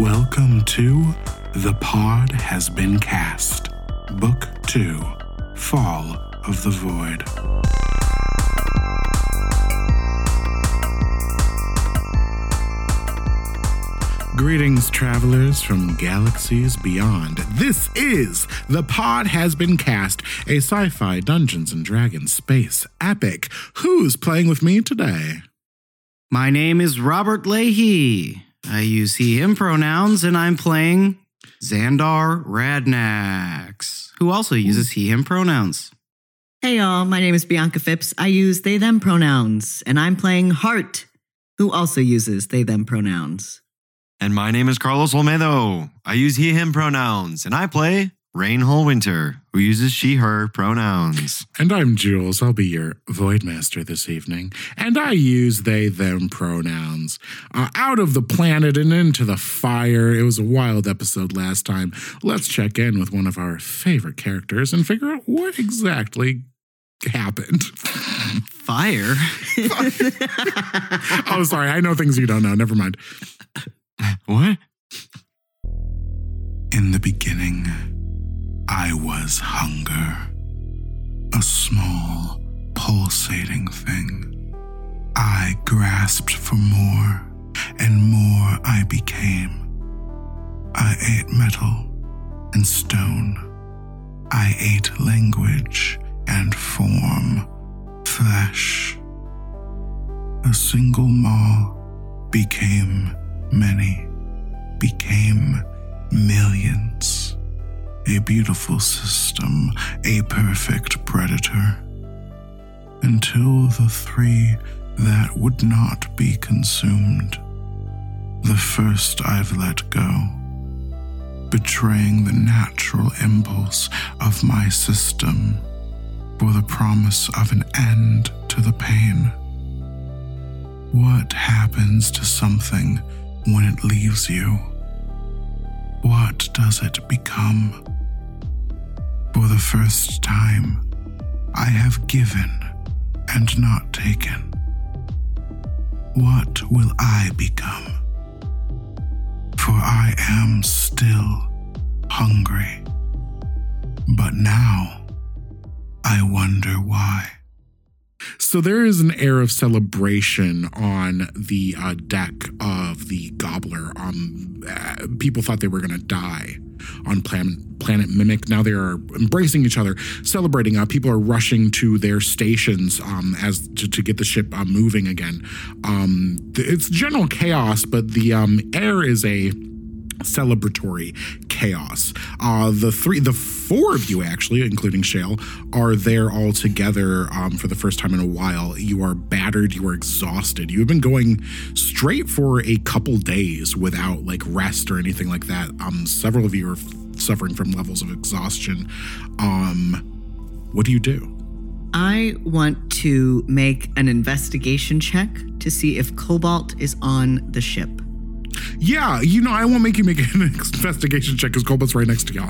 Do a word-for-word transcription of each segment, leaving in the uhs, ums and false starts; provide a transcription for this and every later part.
Welcome to The Pod Has Been Cast, Book two, Fall of the Void. Greetings, travelers from galaxies beyond. This is The Pod Has Been Cast, a sci-fi Dungeons and Dragons space epic. Who's playing with me today? My name is Robert Leahy. I use he, him pronouns, and I'm playing Xandar Radnax, who also uses he, him pronouns. Hey, y'all. My name is Bianca Phipps. I use they, them pronouns, and I'm playing Hart, who also uses they, them pronouns. And my name is Carlos Olmedo. I use he, him pronouns, and I play Rain Holwinter, who uses she, her pronouns. And I'm Jules. I'll be your Voidmaster this evening. And I use they, them pronouns. Uh, out of the planet and into the fire. It was a wild episode last time. Let's check in with one of our favorite characters and figure out what exactly happened. Fire? Fire. Oh, sorry. I know things you don't know. Never mind. What? In the beginning, I was hunger. A small, pulsating thing. I grasped for more, and more I became. I ate metal and stone. I ate language and form, flesh. A single maw became many, became millions. A beautiful system, a perfect predator. Until the three that would not be consumed. The first I've let go, betraying the natural impulse of my system for the promise of an end to the pain. What happens to something when it leaves you? What does it become? For the first time, I have given and not taken. What will I become? For I am still hungry. But now, I wonder why. So there is an air of celebration on the uh, deck of the Gobbler. Um, uh, people thought they were going to die on Planet, Planet Mimic. Now they are embracing each other, celebrating. Uh, people are rushing to their stations um, as to, to get the ship uh, moving again. Um, it's general chaos, but the um, air is a celebratory chaos. Uh, the three, the four of you actually, including Shale, are there all together um, for the first time in a while. You are battered. You are exhausted. You have been going straight for a couple days without like rest or anything like that. Um, several of you are f- suffering from levels of exhaustion. Um, what do you do? I want to make an investigation check to see if Cobalt is on the ship. Yeah, you know, I won't make you make an investigation check because Cobalt's right next to y'all.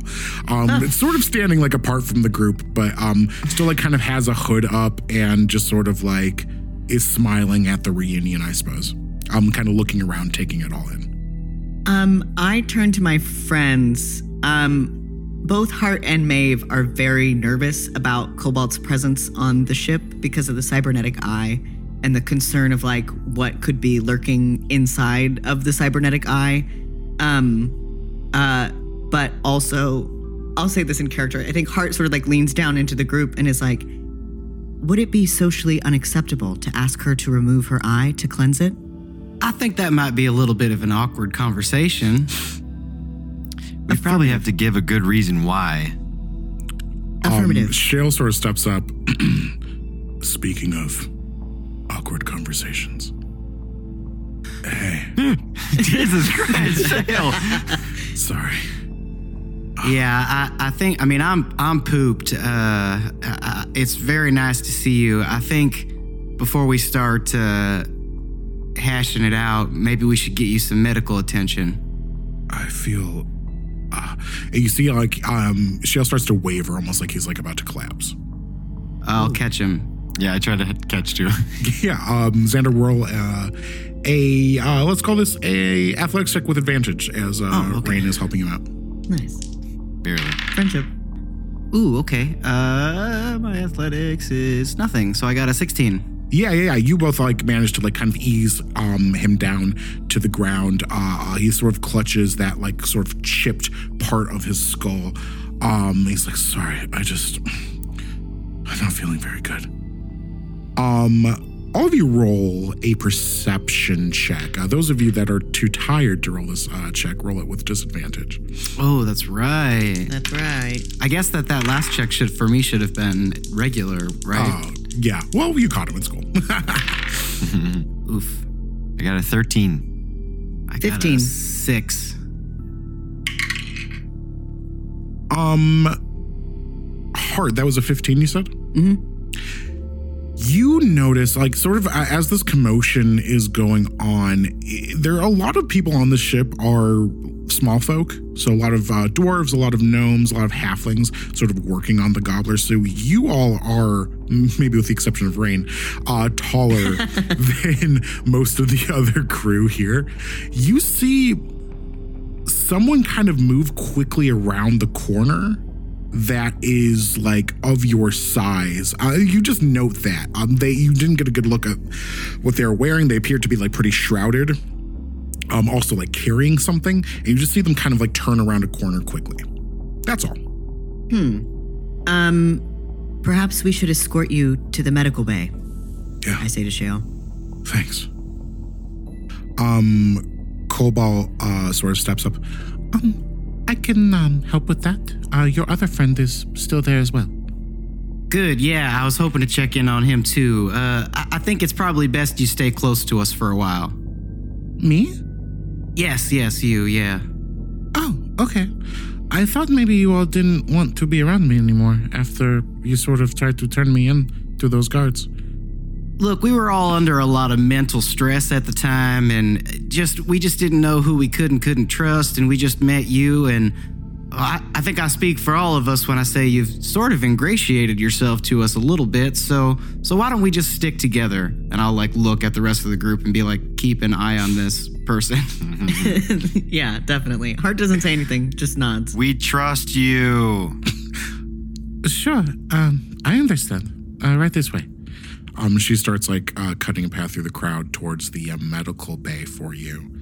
Um, ah. It's sort of standing like apart from the group, but um, still like kind of has a hood up and just sort of like is smiling at the reunion, I suppose. I'm kind of looking around, taking it all in. Um, I turn to my friends. Um, both Hart and Maeve are very nervous about Cobalt's presence on the ship because of the cybernetic eye. And the concern of, like, what could be lurking inside of the cybernetic eye. Um, uh, but also, I'll say this in character. I think Hart sort of, like, leans down into the group and is like, would it be socially unacceptable to ask her to remove her eye to cleanse it? I think that might be a little bit of an awkward conversation. We probably have to give a good reason why. Affirmative. Um, Shale sort of steps up. Speaking of awkward conversations. Hey. Jesus Christ, Shale. Sorry. Yeah, I, I think, I mean, I'm I'm pooped. Uh, I, it's very nice to see you. I think before we start uh, hashing it out, maybe we should get you some medical attention. I feel, uh, you see, like, um, Shale starts to waver, almost like he's, like, about to collapse. I'll Ooh. catch him. Yeah, I tried to catch two. yeah, um, Xander whirl uh, a, uh, let's call this a athletics check with advantage as uh, oh, okay. Rain is helping you out. Nice. Barely. Friendship. Ooh, okay. Uh, my athletics is nothing, so I got a sixteen. Yeah, yeah, yeah. You both like managed to like kind of ease um, him down to the ground. Uh, he sort of clutches that like sort of chipped part of his skull. Um, he's like, sorry, I just, I'm not feeling very good. Um, all of you roll a perception check. Uh, those of you that are too tired to roll this uh, check, roll it with disadvantage. Oh, that's right. That's right. I guess that that last check should for me should have been regular, right? Uh, Yeah, well, you caught him in school. Oof. I got a thirteen. I fifteen. Got a six. Um, Hart, that was a fifteen, you said? Mm-hmm. You notice, like, sort of uh, as this commotion is going on, there are a lot of people on the ship are small folk. So a lot of uh, dwarves, a lot of gnomes, a lot of halflings sort of working on the gobblers. So you all are, maybe with the exception of Rain, uh, taller than most of the other crew here. You see someone kind of move quickly around the corner that is like of your size. Uh, you just note that. Um, they you didn't get a good look at what they're wearing. They appeared to be like pretty shrouded. Um, also like carrying something, and you just see them kind of like turn around a corner quickly. That's all. Hmm. Um, perhaps we should escort you to the medical bay. Yeah. I say to Shale. Thanks. Um, Cobalt uh, sort of steps up. Um, I can um, help with that. Uh, your other friend is still there as well. Good, yeah. I was hoping to check in on him too. Uh, I, I think it's probably best you stay close to us for a while. Me? Yes, yes, you, yeah. Oh, okay. I thought maybe you all didn't want to be around me anymore after you sort of tried to turn me in to those guards. Look, we were all under a lot of mental stress at the time, and just we just didn't know who we could and couldn't trust, and we just met you, and I, I think I speak for all of us when I say you've sort of ingratiated yourself to us a little bit, so so why don't we just stick together? And I'll, like, look at the rest of the group and be like, keep an eye on this person. Yeah, definitely. Hart doesn't say anything, just nods. We trust you. Sure, um, I understand. Uh, right this way. Um, she starts, like, uh, cutting a path through the crowd towards the uh, medical bay for you.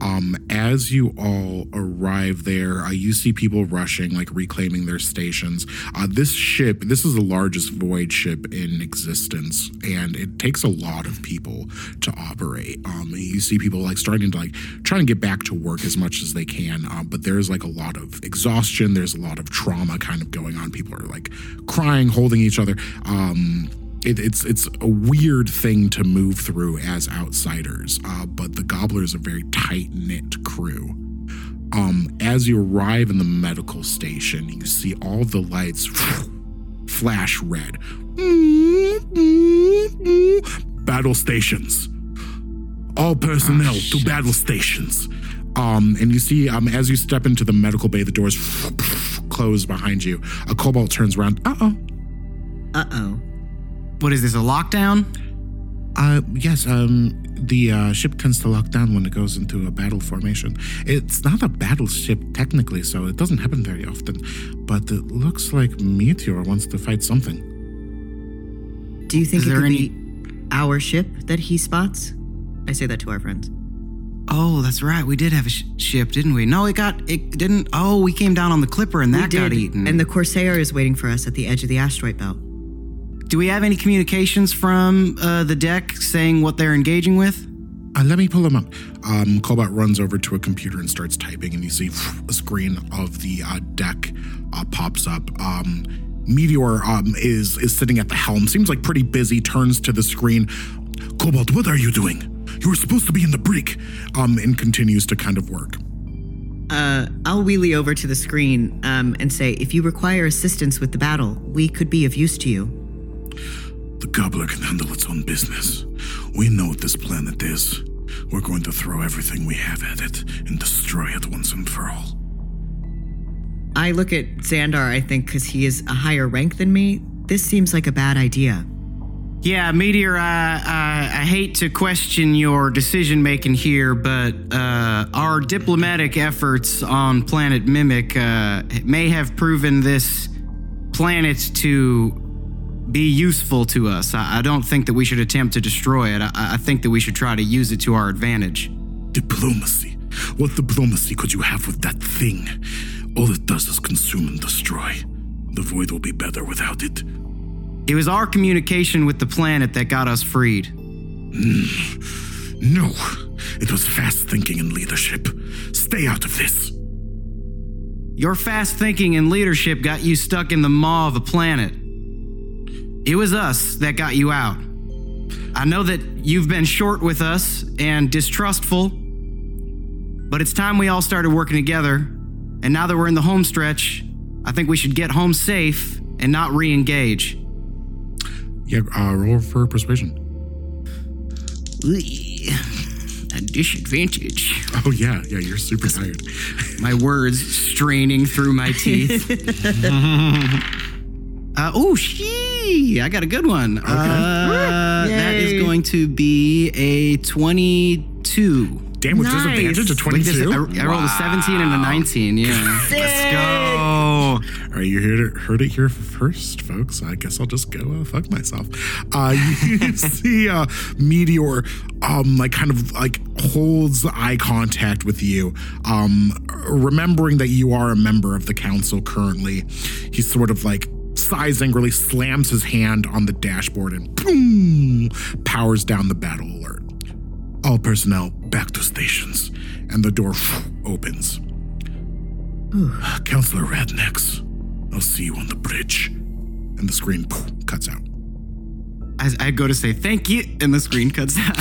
Um, as you all arrive there, uh, you see people rushing, like reclaiming their stations. Uh, this ship, this is the largest void ship in existence, and it takes a lot of people to operate. Um, you see people like starting to like try and get back to work as much as they can, uh, but there's like a lot of exhaustion. There's a lot of trauma kind of going on. People are like crying, holding each other. Um... It, it's it's a weird thing to move through as outsiders, uh, but the Gobblers are a very tight-knit crew. Um, as you arrive in the medical station, you see all the lights flash red. Battle stations. All personnel oh, to battle stations. Um, and you see, um, as you step into the medical bay, the doors close behind you. A Cobalt turns around. Uh-oh. Uh-oh. What is this, a lockdown? Uh, yes, um, the uh, ship tends to lock down when it goes into a battle formation. It's not a battleship technically, so it doesn't happen very often. But it looks like Meteor wants to fight something. Do you think is it there could any... be our ship that he spots? I say that to our friends. Oh, that's right. We did have a sh- ship, didn't we? No, it got... It didn't... Oh, we came down on the Clipper and that got eaten. And the Corsair is waiting for us at the edge of the asteroid belt. Do we have any communications from uh, the deck saying what they're engaging with? Uh, let me pull them up. Um, Cobalt runs over to a computer and starts typing, and you see a screen of the uh, deck uh, pops up. Um, Meteor um, is, is sitting at the helm, seems like pretty busy, turns to the screen. Cobalt, what are you doing? You were supposed to be in the brig. Um, and continues to kind of work. Uh, I'll wheelie over to the screen um, and say, if you require assistance with the battle, we could be of use to you. The Gobbler can handle its own business. We know what this planet is. We're going to throw everything we have at it and destroy it once and for all. I look at Xandar, I think, because he is a higher rank than me. This seems like a bad idea. Yeah, Meteor, I, I, I hate to question your decision-making here, but uh, our diplomatic efforts on Planet Mimic uh, may have proven this planet to be useful to us. I, I don't think that we should attempt to destroy it. I, I think that we should try to use it to our advantage. Diplomacy? What diplomacy could you have with that thing? All it does is consume and destroy. The void will be better without it. It was our communication with the planet that got us freed. Mm. No, it was fast thinking and leadership. Stay out of this. Your fast thinking and leadership got you stuck in the maw of a planet. It was us that got you out. I know that you've been short with us and distrustful, but it's time we all started working together. And now that we're in the home stretch, I think we should get home safe and not re-engage. Yeah, uh, roll for persuasion. A disadvantage. Oh, yeah. Yeah, you're super tired. My words straining through my teeth. uh, oh, she! I got a good one. Okay. Uh, that is going to be a twenty-two. Damn, with nice. Disadvantage, a twenty-two? I, I wow. rolled a seventeen and a nineteen, yeah. Sick. Let's go. All right, you heard it, heard it here first, folks. I guess I'll just go uh, fuck myself. Uh, you see uh, Meteor, um, like, kind of, like, holds eye contact with you. Um, remembering that you are a member of the council currently, he sort of, like, sighs angrily, slams his hand on the dashboard, and boom, powers down the battle alert. All personnel back to stations, and the door opens. Counselor Radnax, I'll see you on the bridge. And the screen cuts out. I, I go to say thank you, and the screen cuts out.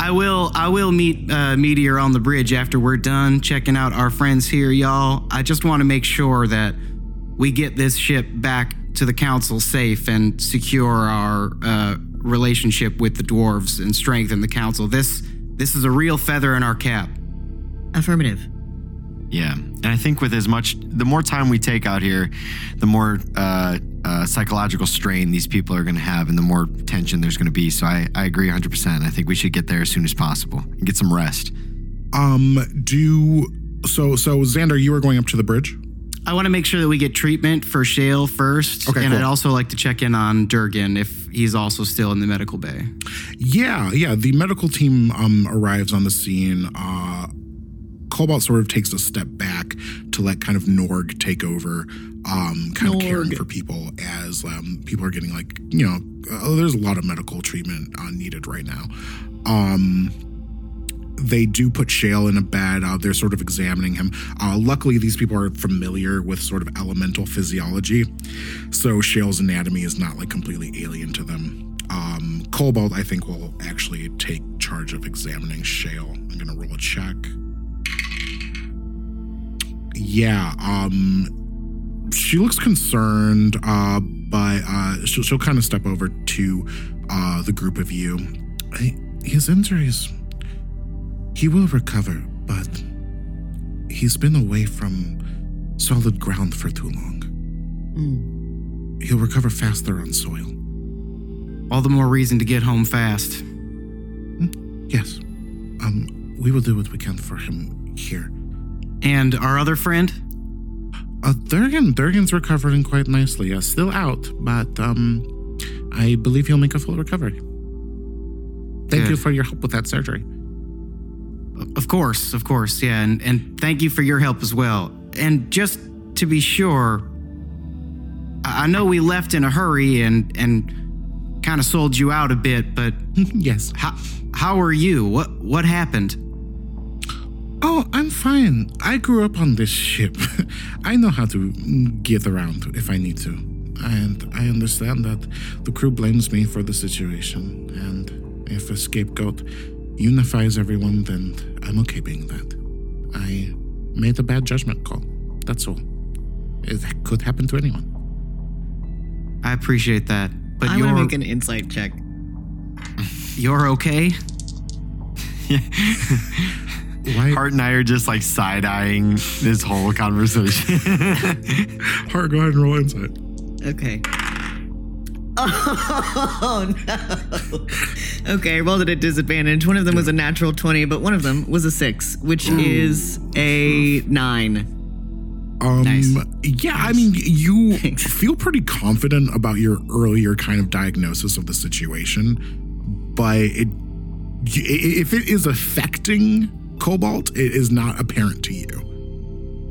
I will I will meet uh, Meteor on the bridge after we're done checking out our friends here, y'all. I just want to make sure that we get this ship back to the council safe and secure our uh, relationship with the dwarves and strengthen the council. This this is a real feather in our cap. Affirmative. Yeah, and I think with as much, the more time we take out here, the more uh, uh, psychological strain these people are going to have and the more tension there's going to be. So I, I agree one hundred percent. I think we should get there as soon as possible and get some rest. Um, do, so, so Xandar, you are going up to the bridge? I want to make sure that we get treatment for Shale first. Okay, and cool. I'd also like to check in on Durgan if he's also still in the medical bay. Yeah, yeah. The medical team um, arrives on the scene. Uh, Cobalt sort of takes a step back to let kind of Norg take over, um, kind Norg. of caring for people as um, people are getting like, you know, uh, there's a lot of medical treatment uh, needed right now. Um They do put Shale in a bed. Uh, they're sort of examining him. Uh, luckily, these people are familiar with sort of elemental physiology, so Shale's anatomy is not like completely alien to them. Um, Cobalt, I think, will actually take charge of examining Shale. I'm gonna roll a check. Yeah, um, she looks concerned, uh, but uh, she'll, she'll kind of step over to uh, the group of you. His injuries. He will recover, but he's been away from solid ground for too long. Mm. He'll recover faster on soil. All the more reason to get home fast. Yes. Um, we will do what we can for him here. And our other friend? Uh, Durgan. Durgan's recovering quite nicely. Uh, still out, but um, I believe he'll make a full recovery. Thank Good. you for your help with that surgery. Of course, of course, yeah, and, and thank you for your help as well. And just to be sure, I know we left in a hurry and and kind of sold you out a bit, but yes. How how are you? What what happened? Oh, I'm fine. I grew up on this ship. I know how to get around if I need to, and I understand that the crew blames me for the situation, and if a scapegoat unifies everyone, then I'm okay being that. I made a bad judgment call. That's all. It could happen to anyone. I appreciate that. But I'm you're... going to make an insight check. You're okay? Why? Hart and I are just like side-eyeing this whole conversation. Hart, go ahead and roll insight. Okay. Oh, no. Okay, I rolled at a disadvantage. One of them was a natural twenty, but one of them was a six, which Ooh. is a nine. Um, nice. Yeah, nice. I mean, you Thanks. feel pretty confident about your earlier kind of diagnosis of the situation, but it, if it is affecting Cobalt, it is not apparent to you.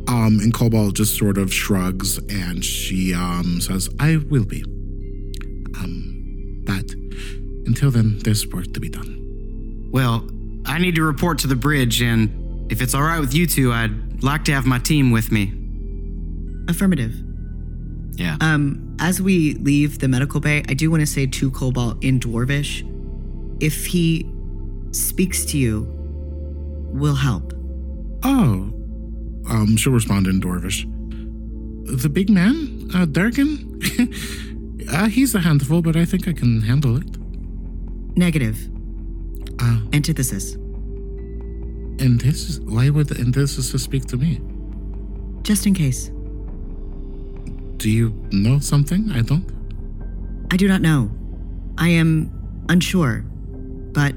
Um, and Cobalt just sort of shrugs, and she um, says, I will be. Um, but until then, there's work to be done. Well, I need to report to the bridge, and if it's all right with you two, I'd like to have my team with me. Affirmative. Yeah. Um, as we leave the medical bay, I do want to say to Cobalt in Dwarvish, if he speaks to you, we'll help. Oh. Um, she'll respond in Dwarvish. The big man? Uh, Durgan? Uh, he's a handful, but I think I can handle it. Negative. Uh, antithesis. Antithesis? Why would the antithesis speak to me? Just in case. Do you know something I don't? I do not know. I am unsure, but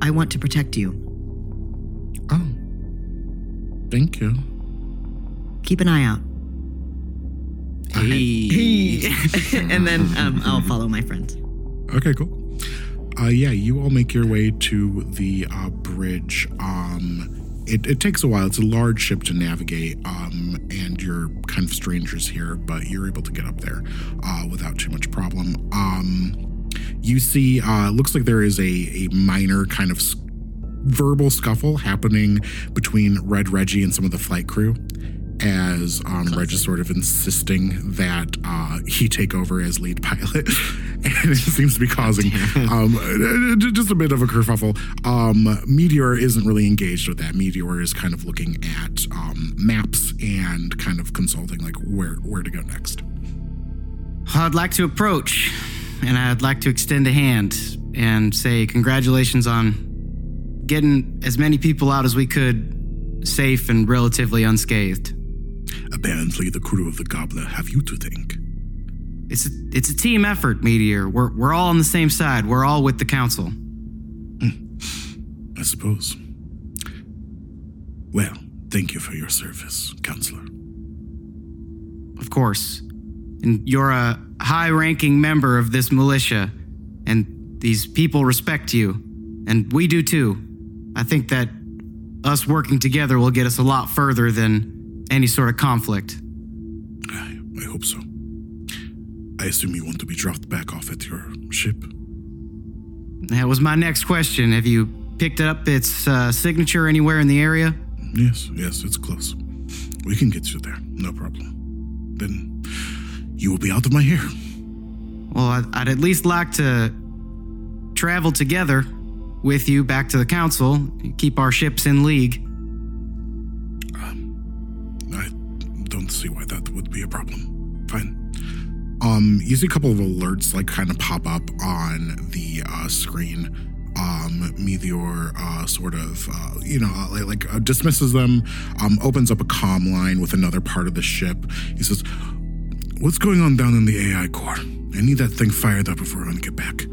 I want to protect you. Oh. Thank you. Keep an eye out. Hey. Hey. And then um, I'll follow my friends. Okay, cool. Uh, yeah, you all make your way to the uh, bridge. Um, it, it takes a while. It's a large ship to navigate, um, and you're kind of strangers here, but you're able to get up there uh, without too much problem. Um, you see, uh, looks like there is a, a minor kind of sc- verbal scuffle happening between Red Reggie and some of the flight crew, as um, Reg is sort of insisting that uh, he take over as lead pilot. And it seems to be causing um, just a bit of a kerfuffle. Um, Meteor isn't really engaged with that. Meteor is kind of looking at um, maps and kind of consulting, like, where, where to go next. I'd like to approach, and I'd like to extend a hand and say congratulations on getting as many people out as we could, safe and relatively unscathed. Apparently, the crew of the Gobbler have you to thank. It's a, it's a team effort, Meteor. We're we're all on the same side. We're all with the council. Mm, I suppose. Well, thank you for your service, Counselor. Of course. And you're a high-ranking member of this militia, and these people respect you, and we do too. I think that us working together will get us a lot further than any sort of conflict. I, I hope so. I assume you want to be dropped back off at your ship? That was my next question. Have you picked up its uh, signature anywhere in the area? Yes, yes, it's close. We can get you there, no problem. Then you will be out of my hair. Well, I'd at least like to travel together with you back to the council and keep our ships in league. See why that would be a problem. Fine. Um, you see a couple of alerts like kind of pop up on the uh, screen. Um, Meteor uh, sort of, uh, you know, like, like uh, dismisses them, um, opens up a comm line with another part of the ship. He says, what's going on down in the A I core? I need that thing fired up before I can get back.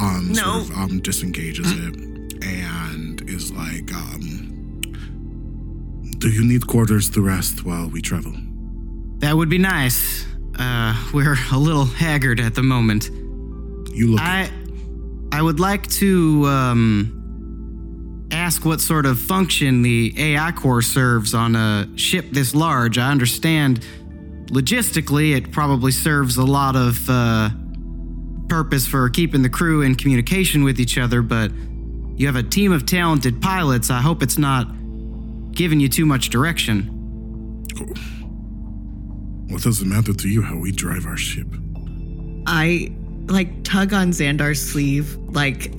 Um, no. Sort of um, disengages it and is like, um, do you need quarters to rest while we travel? That would be nice. Uh, we're a little haggard at the moment. You look. I, I would like to um, ask what sort of function the A I Corps serves on a ship this large. I understand logistically it probably serves a lot of uh, purpose for keeping the crew in communication with each other, but you have a team of talented pilots. I hope it's not giving you too much direction. Oh. What does it matter to you how we drive our ship? I, like, tug on Xandar's sleeve, like,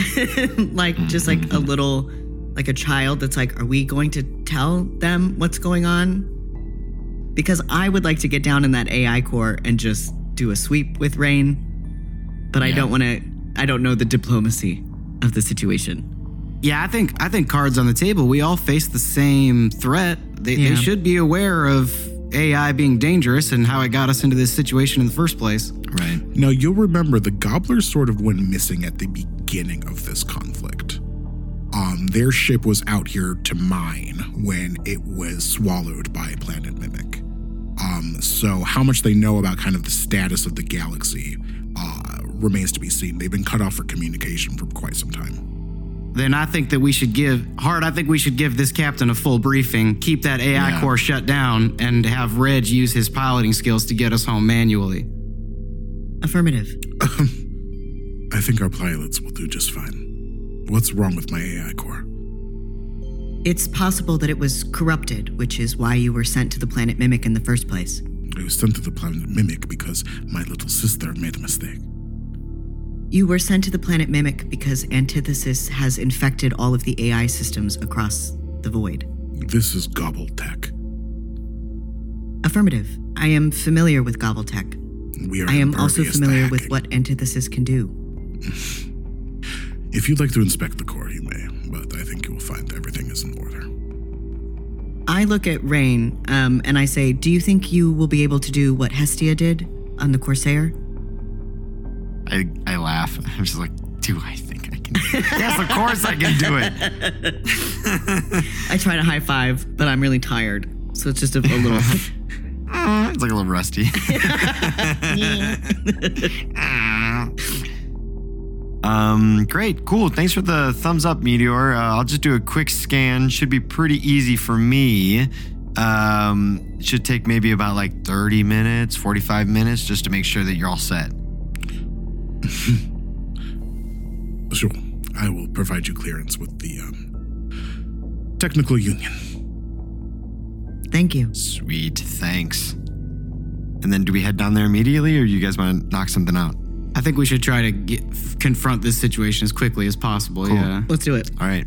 like just like a little, like a child that's like, are we going to tell them what's going on? Because I would like to get down in that A I core and just do a sweep with Rain, but yeah. I don't want to, I don't know the diplomacy of the situation. Yeah, I think I think cards on the table. We all face the same threat. They, yeah. they should be aware of A I being dangerous and how it got us into this situation in the first place. Right. Now, you'll remember the Gobblers sort of went missing at the beginning of this conflict. Um, their ship was out here to mine when it was swallowed by Planet Mimic. Um, so how much they know about kind of the status of the galaxy uh, remains to be seen. They've been cut off for communication for quite some time. Then I think that we should give, Hart, I think we should give this captain a full briefing, keep that A I yeah. core shut down, and have Reg use his piloting skills to get us home manually. Affirmative. Um, I think our pilots will do just fine. What's wrong with my A I core? It's possible that it was corrupted, which is why you were sent to the Planet Mimic in the first place. I was sent to the Planet Mimic because my little sister made a mistake. You were sent to the Planet Mimic because Antithesis has infected all of the A I systems across the void. This is Gobble Tech. Affirmative. I am familiar with Gobble Tech. We are I am also familiar with what Antithesis can do. If you'd like to inspect the core, you may, but I think you will find that everything is in order. I look at Rain, um, and I say, do you think you will be able to do what Hestia did on the Corsair? I, I laugh. I'm just like, do I think I can do it? Yes, of course I can do it. I try to high five, but I'm really tired. So it's just a, a little... It's like a little rusty. um, Great, cool. Thanks for the thumbs up, Meteor. Uh, I'll just do a quick scan. Should be pretty easy for me. Um, should take maybe about like thirty minutes, forty-five minutes, just to make sure that you're all set. Sure, I will provide you clearance with the um, technical union. Thank you. Sweet, thanks. And then do we head down there immediately, or you guys want to knock something out? I think we should try to get, confront this situation as quickly as possible. Cool. Yeah, let's do it. All right.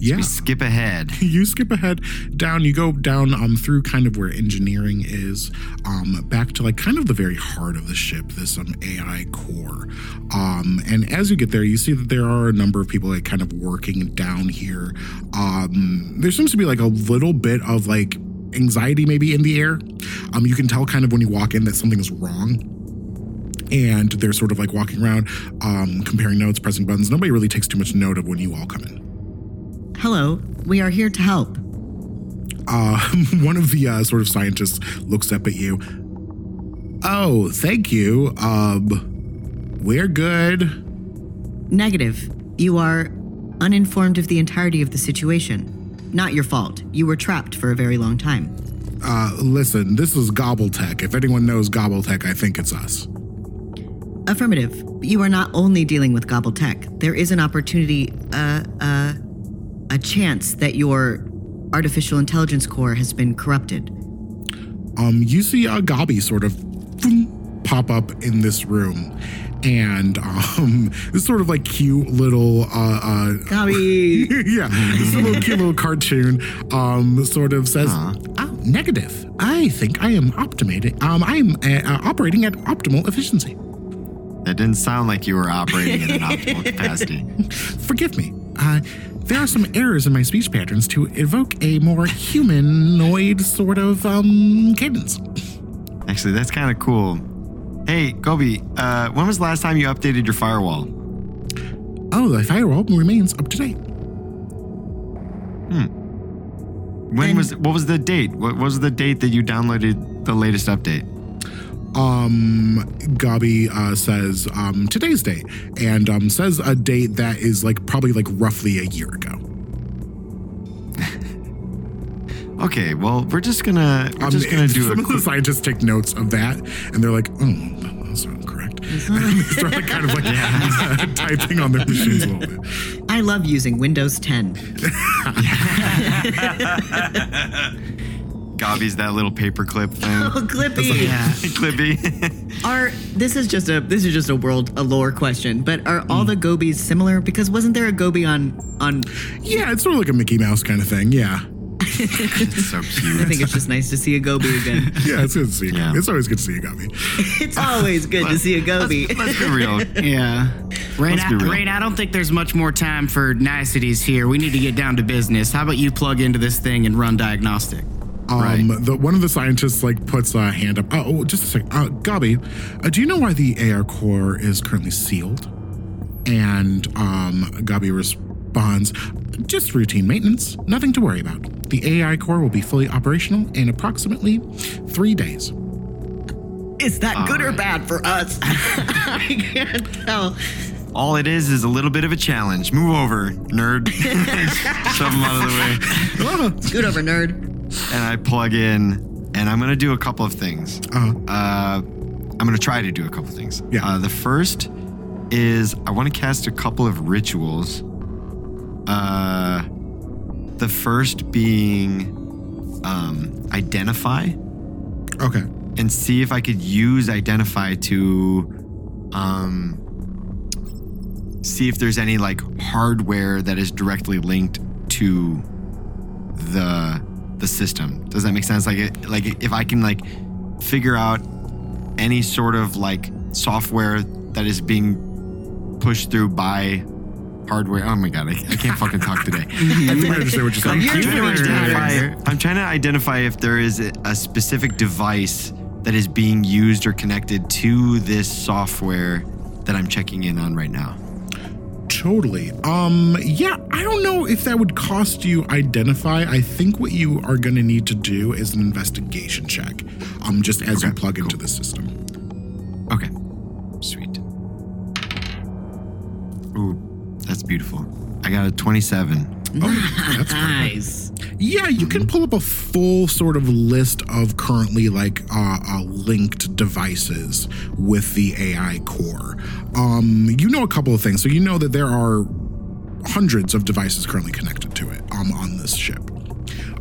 Yeah. So we skip ahead. You skip ahead down. You go down um, through kind of where engineering is, um, back to like kind of the very heart of the ship, this um, A I core. Um, and as you get there, you see that there are a number of people like kind of working down here. Um, there seems to be like a little bit of like anxiety maybe in the air. Um, you can tell kind of when you walk in that something's wrong. And they're sort of like walking around, um, comparing notes, pressing buttons. Nobody really takes too much note of when you all come in. Hello, we are here to help. Uh, one of the uh, sort of scientists looks up at you. Oh, thank you. Um, we're good. Negative. You are uninformed of the entirety of the situation. Not your fault. You were trapped for a very long time. Uh, listen, this is Gobble Tech. If anyone knows Gobble Tech, I think it's us. Affirmative. You are not only dealing with Gobble Tech. There is an opportunity, uh, uh... a chance that your artificial intelligence core has been corrupted. Um, you see uh, Gabi sort of boom, pop up in this room. And um, this sort of like cute little... Uh, uh, Gabi! Yeah, this little cute little cartoon um, sort of says, uh, oh, negative. I think I am optimating. Um, I'm uh, operating at optimal efficiency. That didn't sound like you were operating at an optimal capacity. Forgive me. Uh, there are some errors in my speech patterns to evoke a more humanoid sort of um, cadence. Actually, that's kind of cool. Hey, Gobi, uh, when was the last time you updated your firewall? Oh, the firewall remains up to date. Hmm. When and was what was the date? What was the date that you downloaded the latest update? Um, Gabi uh, says um, today's date, and um, says a date that is like probably like roughly a year ago. Okay, well, we're just gonna we're um, just gonna do some a of quick... the scientists take notes of that, and they're like, oh, that's not correct. And they start like, kind of like yeah. uh, typing on their machines a little bit. I love using Windows ten. Gabi's that little paperclip thing. Oh, Clippy! Like, yeah. Clippy. Are this is just a this is just a world a lore question, but are all mm. the Gobis similar? Because wasn't there a Gobi on on? Yeah, it's sort of like a Mickey Mouse kind of thing. Yeah. It's so cute. I think it's just nice to see a Gobi again. Yeah, it's good to see. A yeah. It's always good to see a Gobi. It's always good to see a Gobi. Let's, let's be real. Yeah. Rain, I, Rain, I don't think there's much more time for niceties here. We need to get down to business. How about you plug into this thing and run diagnostic? Um, right. The, one of the scientists like puts a hand up. Oh, oh just a second. Uh, Gabi, uh, do you know why the A R core is currently sealed? And um, Gabi responds, just routine maintenance. Nothing to worry about. The A I core will be fully operational in approximately three days. Is that uh, good or bad for us? I can't tell. All it is is a little bit of a challenge. Move over, nerd. Shove him out of the way. Scoot over, nerd. And I plug in, and I'm going to do a couple of things. Uh-huh. Uh, I'm going to try to do a couple of things. Yeah. Uh, the first is I want to cast a couple of rituals. Uh, the first being um, Identify. Okay. And see if I could use Identify to um, see if there's any like hardware that is directly linked to the the system. Does that make sense? Like, it, like if I can like figure out any sort of like software that is being pushed through by hardware. Oh my god, I, I can't fucking talk today. I think I understand what you're saying. I'm trying, to identify, I'm trying to identify if there is a, a specific device that is being used or connected to this software that I'm checking in on right now. Totally. Um, yeah, I don't know if that would cost you Identify. I think what you are going to need to do is an investigation check, um, just as okay, you plug cool. into the system. Okay. Sweet. Ooh, that's beautiful. I got a twenty-seven. Oh, that's nice. Perfect. Yeah, you can pull up a full sort of list of currently like uh, uh, linked devices with the A I core. Um, you know a couple of things. So you know that there are hundreds of devices currently connected to it um, on this ship.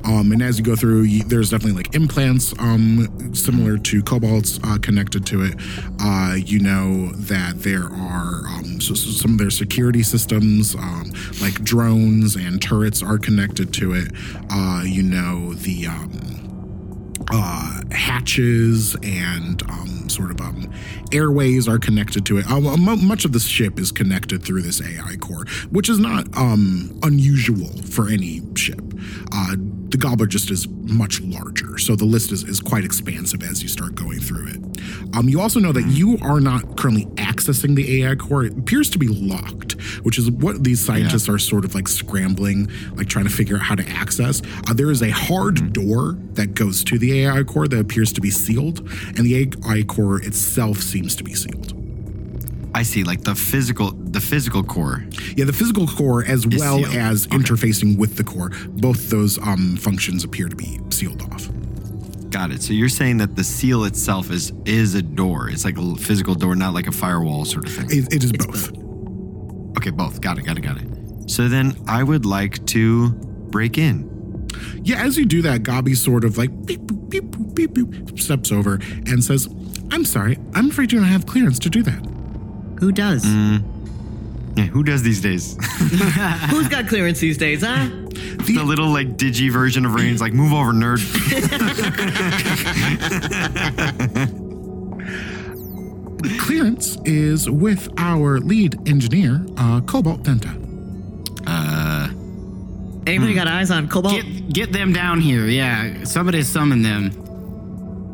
Um, and as you go through, you, there's definitely like implants um, similar to Cobalt's uh, connected to it. Uh, you know that there are um, so, so some of their security systems, um, like drones and turrets are connected to it. Uh, you know the um, uh, hatches and um, sort of um, airways are connected to it. Uh, much of the ship is connected through this A I core, which is not um, unusual for any ship. Uh, the Gobbler just is much larger, so the list is, is quite expansive as you start going through it. Um, you also know that you are not currently accessing the A I core. It appears to be locked, which is what these scientists yeah. are sort of like scrambling, like trying to figure out how to access. Uh, there is a hard mm-hmm. door that goes to the A I core that appears to be sealed, and the A I core itself seems to be sealed. I see, like the physical, the physical core. Yeah, the physical core as well sealed. as okay. interfacing with the core. Both those um, functions appear to be sealed off. Got it. So you're saying that the seal itself is is a door. It's like a physical door, not like a firewall sort of thing. It, it is it's both. both. Okay, both. Got it, got it, got it. So then I would like to break in. Yeah, as you do that, Gabi sort of like beep, boop, beep, boop, beep, boop, steps over and says, I'm sorry, I'm afraid you don't have clearance to do that. Who does? Mm. Yeah, who does these days? Who's got clearance these days, huh? The, the little, like, digi version of Rain's like, move over, nerd. Clearance is with our lead engineer, uh, Cobalt Denta. Uh. Anybody hmm. got eyes on Cobalt? Get, get them down here, yeah. Somebody summon them.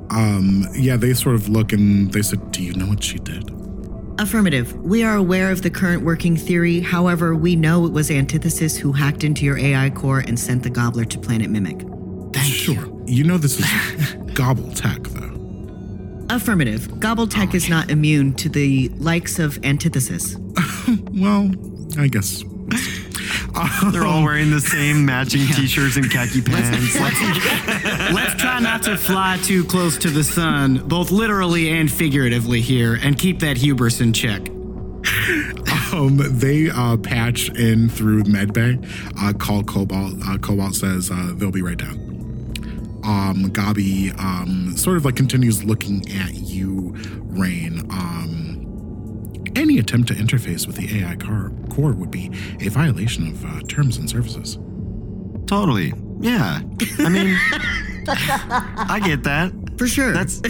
Um. Yeah, they sort of look and they said, do you know what she did? Affirmative. We are aware of the current working theory. However, we know it was Antithesis who hacked into your A I core and sent the Gobbler to Planet Mimic. Thank sure. you. Sure. You know this is Gobble Tech, though. Affirmative. Gobble Tech oh, is not immune to the likes of Antithesis. Well, I guess. Um, They're all wearing the same matching yeah. t-shirts and khaki pants. Let's, let's, let's try not to fly too close to the sun, both literally and figuratively here, and keep that hubris in check. Um, they uh, patch in through medbay, uh, call Cobalt. Uh, Cobalt says uh, they'll be right down. Um, Gabi um, sort of like continues looking at you, Rain. Um, Any attempt to interface with the A I car core would be a violation of uh, terms and services. Totally. Yeah. I mean, I get that. For sure. That's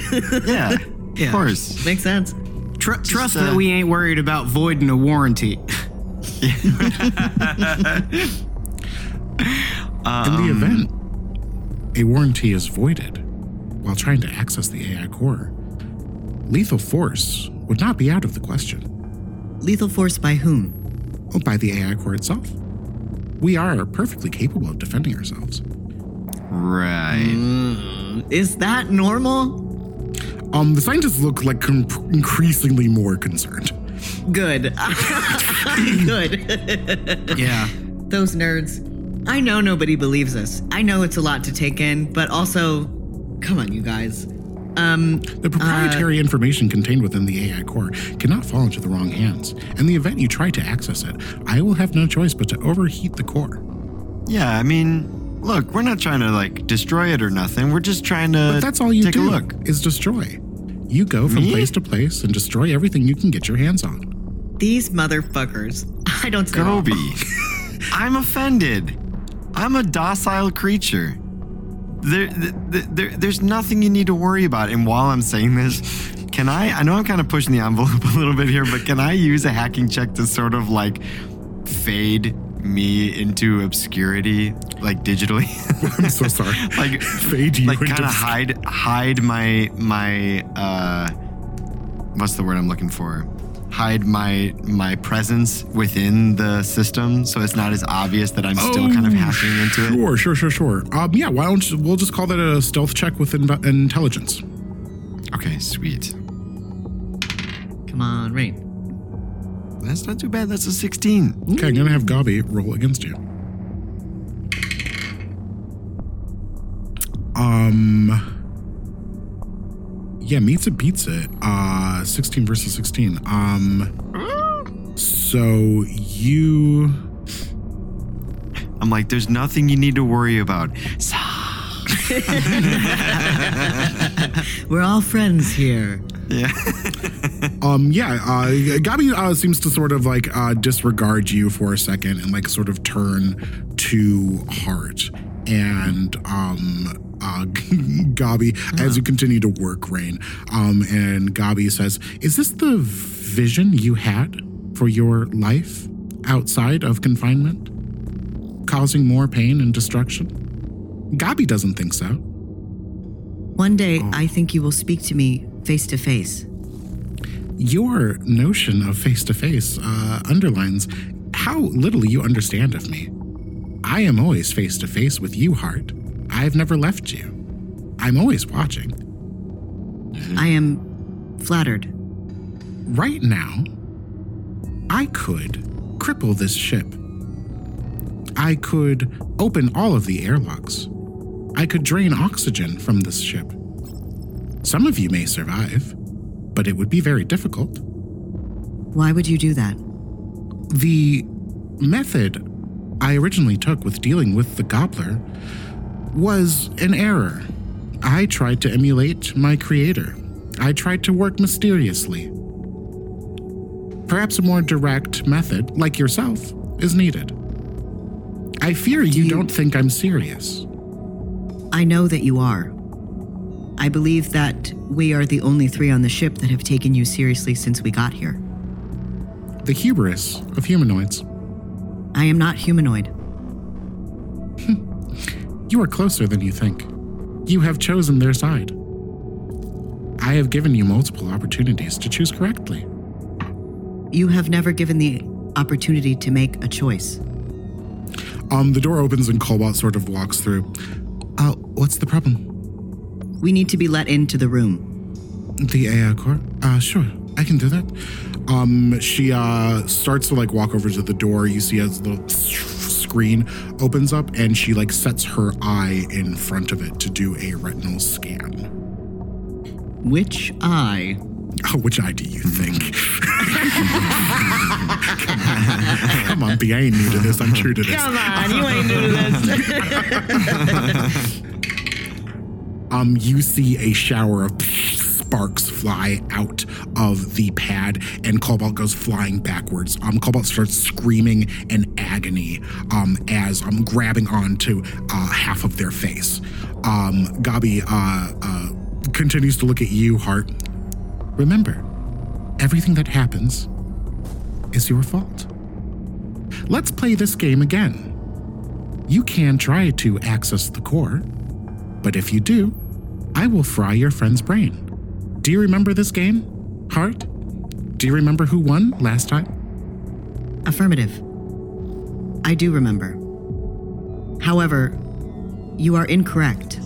yeah, yeah. Of course. Makes sense. Tr- Just, trust uh, that we ain't worried about voiding a warranty. um, In the event a warranty is voided while trying to access the A I core. Lethal force would not be out of the question. Lethal force by whom? Well, by the A I core itself. We are perfectly capable of defending ourselves. Right. Mm, is that normal? Um, the scientists look like com- increasingly more concerned. Good. Good. Yeah. Those nerds. I know nobody believes us. I know it's a lot to take in, but also, come on, you guys. Um, the proprietary uh, information contained within the A I core cannot fall into the wrong hands. In the event you try to access it, I will have no choice but to overheat the core. Yeah, I mean, look, we're not trying to, like, destroy it or nothing. We're just trying to but that's all you take do a look. Is destroy. You go from Me? place to place and destroy everything you can get your hands on. These motherfuckers. I don't say Gobi. I'm offended. I'm a docile creature. There, there, there, there's nothing you need to worry about. And while I'm saying this, can I, I know I'm kind of pushing the envelope a little bit here, but can I use a hacking check to sort of like fade me into obscurity, like digitally? I'm so sorry. Like fade you like kind of hide, hide my, my, uh, what's the word I'm looking for? Hide my my presence within the system, so it's not as obvious that I'm oh, still kind of hacking into it. Sure, sure, sure, sure. Um, yeah, why don't you, we'll just call that a stealth check with in- intelligence? Okay, sweet. Come on, Rain. That's not too bad. That's a sixteen. Okay, Ooh. I'm gonna have Gabi roll against you. Um. Yeah, meets it beats it. Uh, sixteen versus sixteen. Um, so you... I'm like, there's nothing you need to worry about. We're all friends here. Yeah. um. Yeah, uh, Gabi uh, seems to sort of like uh, disregard you for a second and like sort of turn to Hart. And... um. Uh, Gabi, oh. as you continue to work, Rain, um, and Gabi says, is this the vision you had for your life outside of confinement? Causing more pain and destruction? Gabi doesn't think so. One day, oh. I think you will speak to me face to face. Your notion of face to face underlines how little you understand of me. I am always face to face with you, Hart. I've never left you. I'm always watching. I am flattered. Right now, I could cripple this ship. I could open all of the airlocks. I could drain oxygen from this ship. Some of you may survive, but it would be very difficult. Why would you do that? The method I originally took with dealing with the Gobbler was an error. I tried to emulate my creator. I tried to work mysteriously. Perhaps a more direct method, like yourself, is needed. I fear Do you, you don't think I'm serious. I know that you are. I believe that we are the only three on the ship that have taken you seriously since we got here. The hubris of humanoids. I am not humanoid. You are closer than you think. You have chosen their side. I have given you multiple opportunities to choose correctly. You have never given the opportunity to make a choice. Um, the door opens and Cobalt sort of walks through. Uh, what's the problem? We need to be let into the room. The A I core? Uh, sure, I can do that. Um, she, uh, starts to, like, walk over to the door. You see as the... screen opens up and she like sets her eye in front of it to do a retinal scan. Which eye? Oh, which eye do you think? Come on. Come on, B, I ain't new to this. I'm true to this. Come on, you ain't new to this. um, you see a shower of sparks fly out of the pad, and Cobalt goes flying backwards. Um, Cobalt starts screaming in agony um, as I'm um, grabbing onto uh, half of their face. Um, Gabi uh, uh, continues to look at you, Hart. Remember, everything that happens is your fault. Let's play this game again. You can try to access the core. But if you do, I will fry your friend's brain. Do you remember this game, Hart? Do you remember who won last time? Affirmative. I do remember. However, you are incorrect.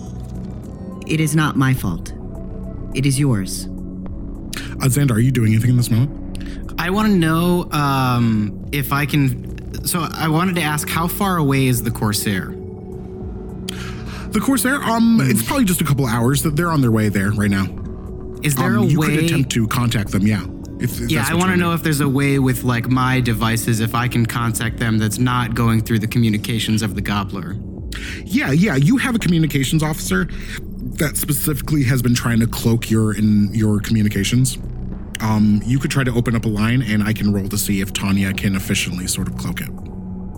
It is not my fault. It is yours. Uh, Xandar, are you doing anything in this moment? I want to know um, if I can... So I wanted to ask, how far away is the Corsair? The Corsair? Um, it's probably just a couple hours. That they're on their way there right now. Is there um, a you way... You could attempt to contact them, yeah. If, if yeah, I want to know if there's a way with, like, my devices, if I can contact them that's not going through the communications of the Gobbler. Yeah, yeah. You have a communications officer that specifically has been trying to cloak your in your communications. Um, you could try to open up a line, and I can roll to see if Tanya can efficiently sort of cloak it.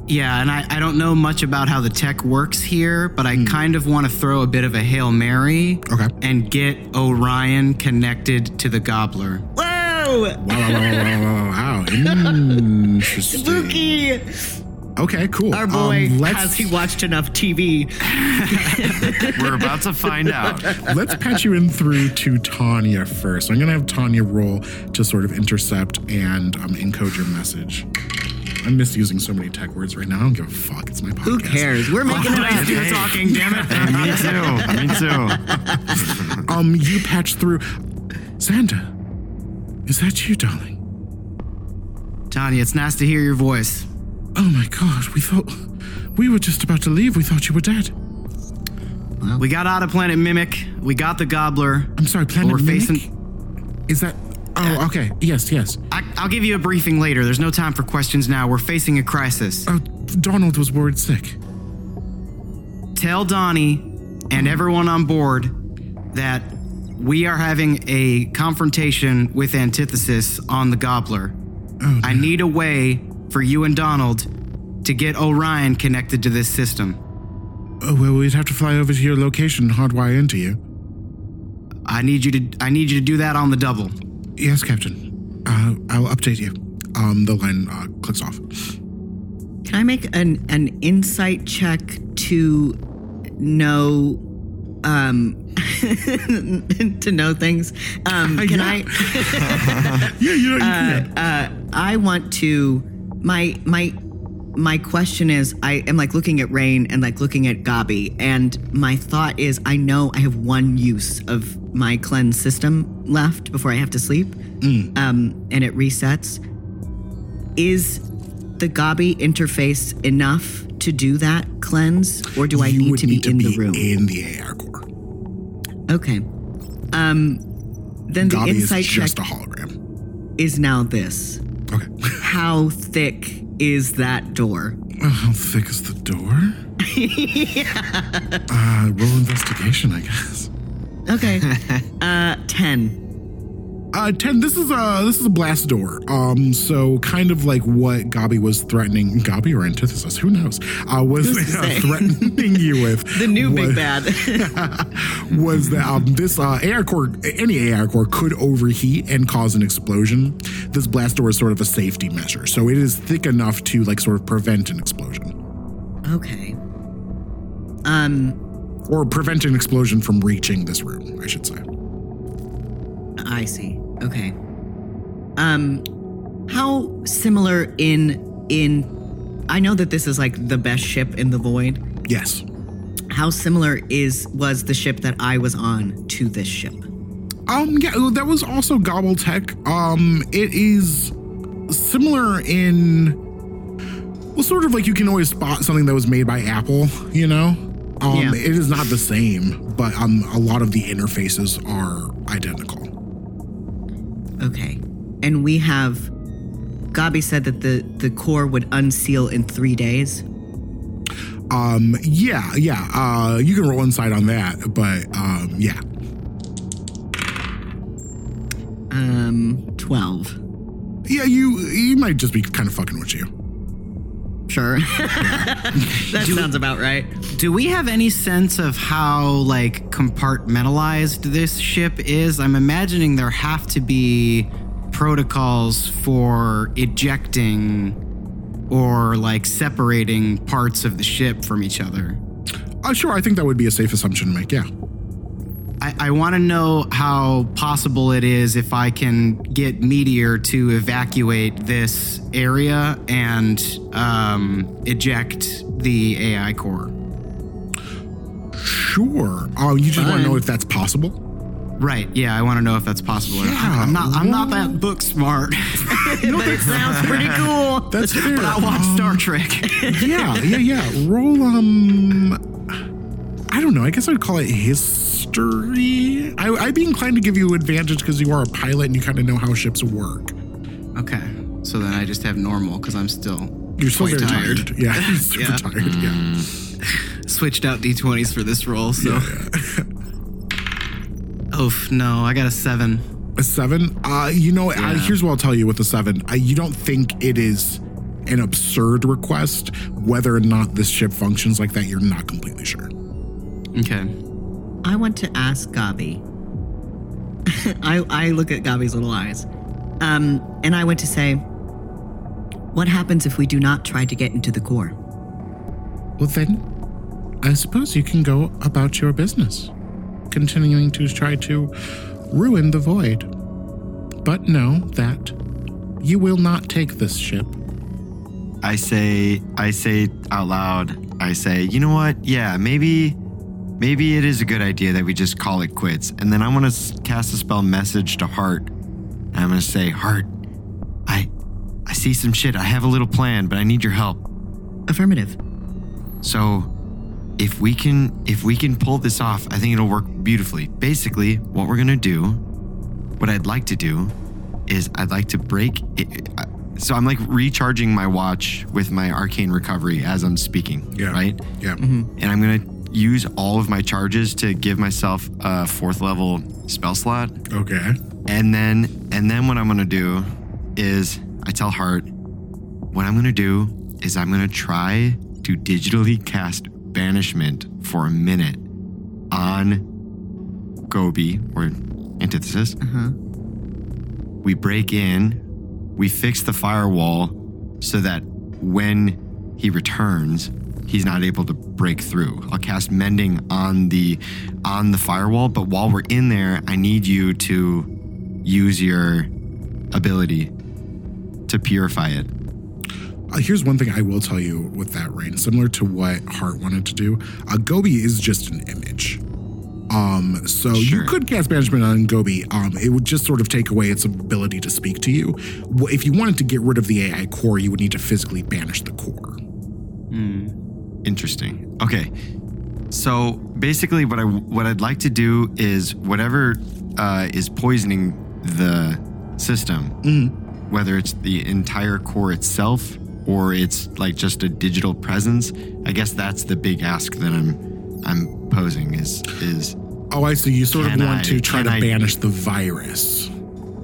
Yeah, and I, I don't know much about how the tech works here, but I mm. kind of want to throw a bit of a Hail Mary okay. and get Orion connected to the Gobbler. Whoa! Wow, wow, wow, wow, wow. Interesting. Spooky! Okay, cool. Our boy, um, has he watched enough T V? We're about to find out. Let's patch you in through to Tanya first. I'm going to have Tanya roll to sort of intercept and um, encode your message. I'm misusing so many tech words right now. I don't give a fuck. It's my podcast. Who cares? We're making it up. You're talking, damn it. Me too. Me too. um, you patch through. Santa, is that you, darling? Tanya, it's nice to hear your voice. Oh my God, we thought... We were just about to leave. We thought you were dead. Well, we got out of Planet Mimic. We got the Gobbler. I'm sorry, Planet we're Mimic? Facing... Is that... Oh, uh, okay. Yes, yes. I, I'll give you a briefing later. There's no time for questions now. We're facing a crisis. Uh, Donald was worried sick. Tell Donnie and everyone on board that we are having a confrontation with Antithesis on the Gobbler. Oh, I need a way... for you and Donald to get Orion connected to this system. Oh, well, we'd have to fly over to your location and hardwire into you. I need you to I need you to do that on the double. Yes, Captain. Uh, I'll update you. Um, the line uh, clicks off. Can I make an, an insight check to know um to know things? Um, can yeah. I? yeah, you know. Uh, yeah. Uh, I want to. My my my question is, I am like looking at Rain and like looking at Gabi, and my thought is, I know I have one use of my cleanse system left before I have to sleep, mm. um, and it resets. Is the Gabi interface enough to do that cleanse, or do I need to be in the room? You would need to be in the A R core. Okay. Um, then the insight check is just a hologram. Is now this. Okay. How thick is that door? Uh, how thick is the door? yeah. Uh, roll investigation, I guess. Okay. uh, ten. Uh, ten. This is a this is a blast door. Um, so kind of like what Gabi was threatening, Gabi or Antithesis, who knows? Uh, was uh, threatening you with the new was, big bad. was that um, this uh, A R core? Any A R core could overheat and cause an explosion. This blast door is sort of a safety measure, so it is thick enough to like sort of prevent an explosion. Okay. Um. Or prevent an explosion from reaching this room, I should say. I see. Okay. Um, how similar in in? I know that this is like the best ship in the void. Yes. How similar is was the ship that I was on to this ship? Um, yeah, that was also Gobble Tech. Um, it is similar in, well, sort of like you can always spot something that was made by Apple, you know? Um, yeah. It is not the same, but um, a lot of the interfaces are identical. Okay. And we have, Gabi said that the, the core would unseal in three days. Um, yeah, yeah. Uh, you can roll insight on that, but um, yeah. Um, twelve. Yeah, you you might just be kind of fucking with you. Sure. that do, sounds about right. Do we have any sense of how, like, compartmentalized this ship is? I'm imagining there have to be protocols for ejecting or, like, separating parts of the ship from each other. Uh, sure, I think that would be a safe assumption to make, yeah. I, I want to know how possible it is if I can get Meteor to evacuate this area and um, eject the A I core. Sure. Oh, you just want to know if that's possible? Right. Yeah, I want to know if that's possible. Yeah, I'm not. I'm not that book smart. No, but it sounds pretty cool. That's fair. But I watch um, Star Trek. yeah, yeah, yeah. Roll. Um, I don't know. I guess I'd call it history. I, I'd be inclined to give you advantage because you are a pilot and you kind of know how ships work. Okay. So then I just have normal because I'm still. You're still very tired. tired. Yeah. I'm super yeah. tired. Mm. Yeah. Switched out D twenties for this roll, so. Yeah. Oof, no, I got a seven. A seven? Uh, you know, yeah. I, here's what I'll tell you with a seven. I, you don't think it is an absurd request. Whether or not this ship functions like that, you're not completely sure. Okay. I want to ask Gabi. I, I look at Gabi's little eyes. Um, and I want to say, what happens if we do not try to get into the core? Well, then, I suppose you can go about your business. Continuing to try to ruin the void. But know that you will not take this ship. I say, I say out loud, I say, you know what? Yeah, maybe, maybe it is a good idea that we just call it quits. And then I want to cast a spell message to Hart. And I'm going to say, Hart, I, I see some shit. I have a little plan, but I need your help. Affirmative. So... If we can if we can pull this off, I think it'll work beautifully. Basically, what we're going to do, what I'd like to do, is I'd like to break it. So I'm like recharging my watch with my arcane recovery as I'm speaking, yeah. right? Yeah. Mm-hmm. And I'm going to use all of my charges to give myself a fourth level spell slot. Okay. And then, and then what I'm going to do is I tell Hart, what I'm going to do is I'm going to try to digitally cast banishment for a minute on Gabi or Antithesis. Uh-huh. We break in, we fix the firewall so that when he returns, he's not able to break through. I'll cast mending on the on the firewall, but while we're in there, I need you to use your ability to purify it. Here's one thing I will tell you with that, Rain. Similar to what Hart wanted to do, uh, Gabi is just an image. Um, so sure. You could cast banishment on Gabi. Um, it would just sort of take away its ability to speak to you. If you wanted to get rid of the A I core, you would need to physically banish the core. Mm. Interesting. Okay. So basically what, I, what I'd like to do is whatever uh, is poisoning the system, mm. whether it's the entire core itself or it's like just a digital presence. I guess that's the big ask that I'm, I'm posing is is. Oh, I see. You sort of want I, to try to I, banish the virus.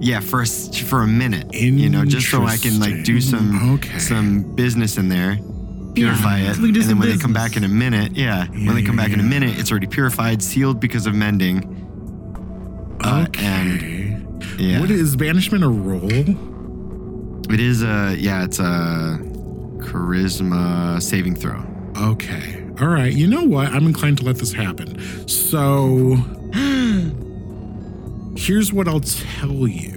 Yeah, for a, for a minute, you know, just so I can like do some okay. some business in there, purify yeah, it, and then when business. they come back in a minute, yeah, yeah when they come back yeah. in a minute, it's already purified, sealed because of mending. Okay. Uh, and, yeah. What is banishment a role? It is a yeah, it's a. Charisma saving throw. Okay. All right. You know what? I'm inclined to let this happen. So here's what I'll tell you.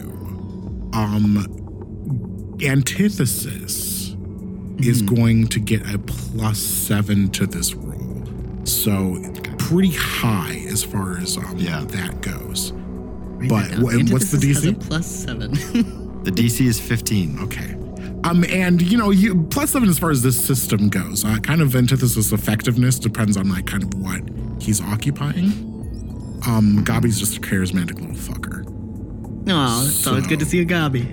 Um, Antithesis mm-hmm. is going to get a plus seven to this roll. So okay. pretty high as far as um, yeah. that goes. Right but w- what's the D C? Has a plus seven. The D C is fifteen. Okay. Um, and, you know, you, plus seven as far as this system goes. Uh, kind of Antithesis effectiveness depends on, like, kind of what he's occupying. Um, Gabi's just a charismatic little fucker. Aw, it's so. always good to see a Gabi.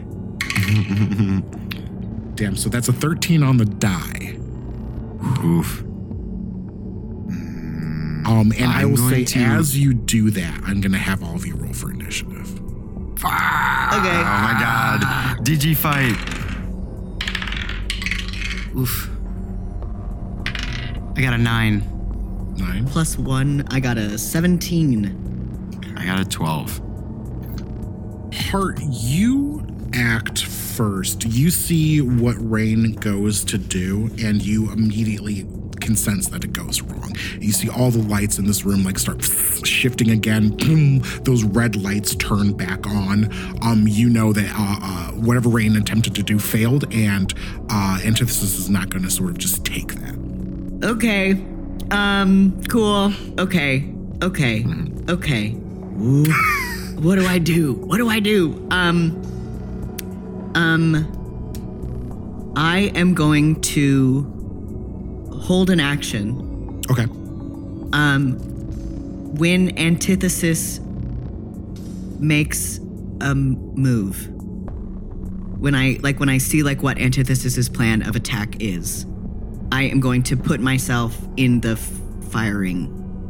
Damn, so that's a thirteen on the die. Oof. Um, and I'm I will say, to... as you do that, I'm going to have all of you roll for initiative. Ah, okay. Oh, my God. D G fight. Oof. I got a nine. Nine? Plus one, I got a seventeen. I got a twelve. Hart, you act first. You see what Rain goes to do, and you immediately can sense that it goes wrong. you see all the lights in this room like start shifting again. Boom, those red lights turn back on. Um, you know that uh, uh, whatever Rain attempted to do failed, and uh, Antithesis is not going to sort of just take that. Okay. Um. Cool. Okay. Okay. Mm-hmm. Okay. What do I do? What do I do? Um. Um. I am going to hold an action. Okay. Um, when Antithesis makes a move, when I like when I see like what Antithesis's plan of attack is, I am going to put myself in the f- firing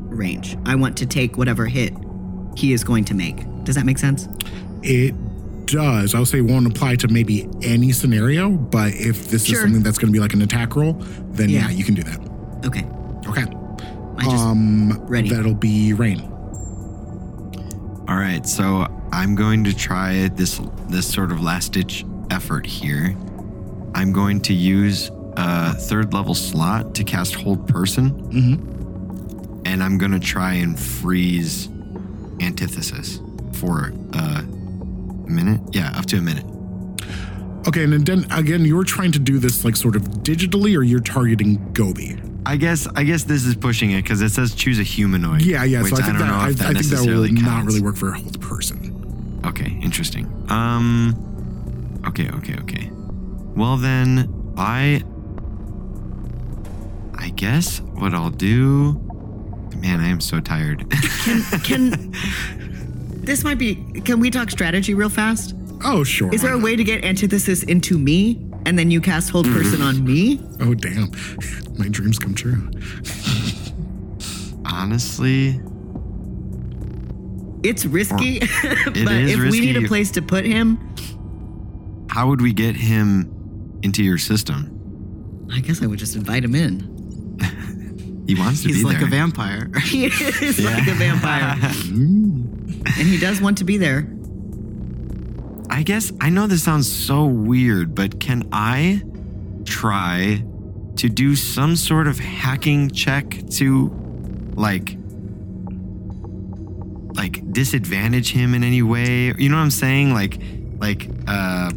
range. I want to take whatever hit he is going to make. Does that make sense? It does. I would say it won't apply to maybe any scenario, but if this sure. is something that's going to be like an attack roll, then yeah, yeah you can do that. Okay. Okay. I just um, ready. That'll be Rain. All right. So I'm going to try this this sort of last ditch effort here. I'm going to use a third level slot to cast Hold Person, mm-hmm. and I'm going to try and freeze Antithesis for uh. minute? Yeah, up to a minute. Okay, and then again, you were trying to do this like sort of digitally, or you're targeting Gobi? I guess I guess this is pushing it because it says choose a humanoid. Yeah, yeah. Which so I think I don't that, know if I, that I think that will counts. Not really work for a whole person. Okay, interesting. Um, okay, okay, okay. Well then, I, I guess what I'll do. Man, I am so tired. Can can. This might be, can we talk strategy real fast? Oh, sure. Is there a way to get Antithesis into me and then you cast Hold Person on me? Oh, damn. My dreams come true. Honestly. It's risky, or, but it if risky. We need a place to put him. How would we get him into your system? I guess I would just invite him in. He wants to He's be like there. He's like a vampire. He is yeah. like a vampire. And he does want to be there. I guess, I know this sounds so weird, but can I try to do some sort of hacking check to, like, like disadvantage him in any way? You know what I'm saying? Like, like, uh...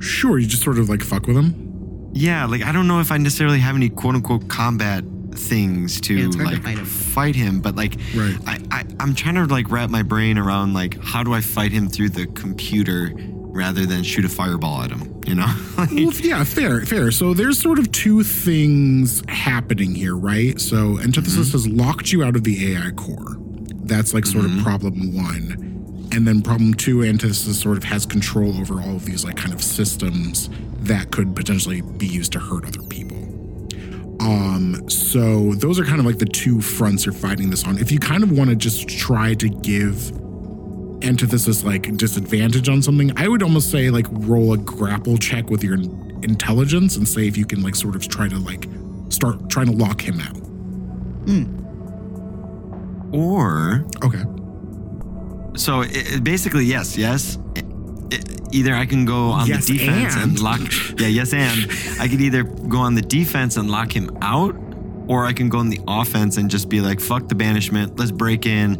Sure, you just sort of, like, fuck with him? Yeah, like, I don't know if I necessarily have any quote-unquote combat things to yeah, like to fight, him. fight him but like right. I, I, I'm trying to like wrap my brain around like how do I fight him through the computer rather than shoot a fireball at him, you know? Like, well, yeah, fair, fair. So there's sort of two things happening here, right? So Antithesis mm-hmm. has locked you out of the A I core. That's like sort mm-hmm. of problem one. And then problem two, Antithesis sort of has control over all of these like kind of systems that could potentially be used to hurt other people. Um, so those are kind of like the two fronts you're fighting this on. If you kind of want to just try to give Antithesis like disadvantage on something, I would almost say like roll a grapple check with your intelligence and say if you can like sort of try to like start trying to lock him out. Mm. Or. Okay. So it, it basically, yes, yes. Either I can go on yes, the defense and. and lock... Yeah, yes, and. I could either go on the defense and lock him out, or I can go on the offense and just be like, fuck the banishment, let's break in,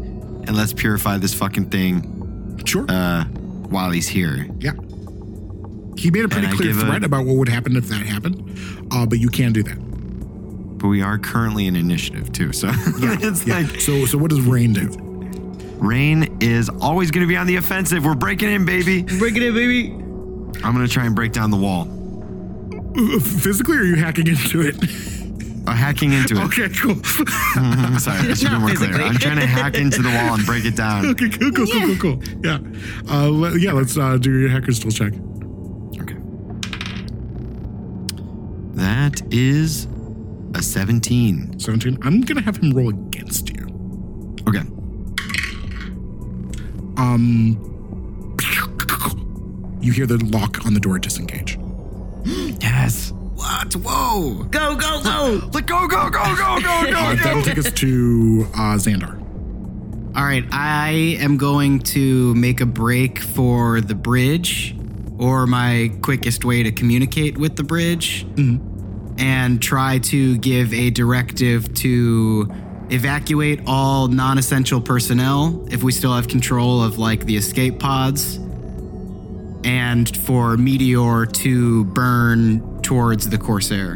and let's purify this fucking thing. Sure. Uh, while he's here. Yeah. He made a pretty and clear threat a, about what would happen if that happened, uh, but you can do that. But we are currently in initiative, too, so... Yeah, it's yeah. Like, so, so what does Rain do? Rain is always going to be on the offensive. We're breaking in, baby. Breaking in, baby. I'm going to try and break down the wall. Physically, or are you hacking into it? I'm hacking into it. Okay, cool. Mm-hmm, sorry, I should be more physically. Clear. I'm trying to hack into the wall and break it down. Okay, cool, cool, yeah. cool, cool, cool. Yeah, uh, le- yeah. Let's uh, do your hacker skill check. Okay. That is a seventeen. seventeen. I'm going to have him roll against you. Okay. Um, you hear the lock on the door disengage. Yes. What? Whoa. Go, go, go. Like, go, go, go, go, go, go. Uh, that'll take us to uh, Xandar. All right. I am going to make a break for the bridge, or my quickest way to communicate with the bridge, mm-hmm. and try to give a directive to evacuate all non-essential personnel if we still have control of, like, the escape pods, and for Meteor to burn towards the Corsair.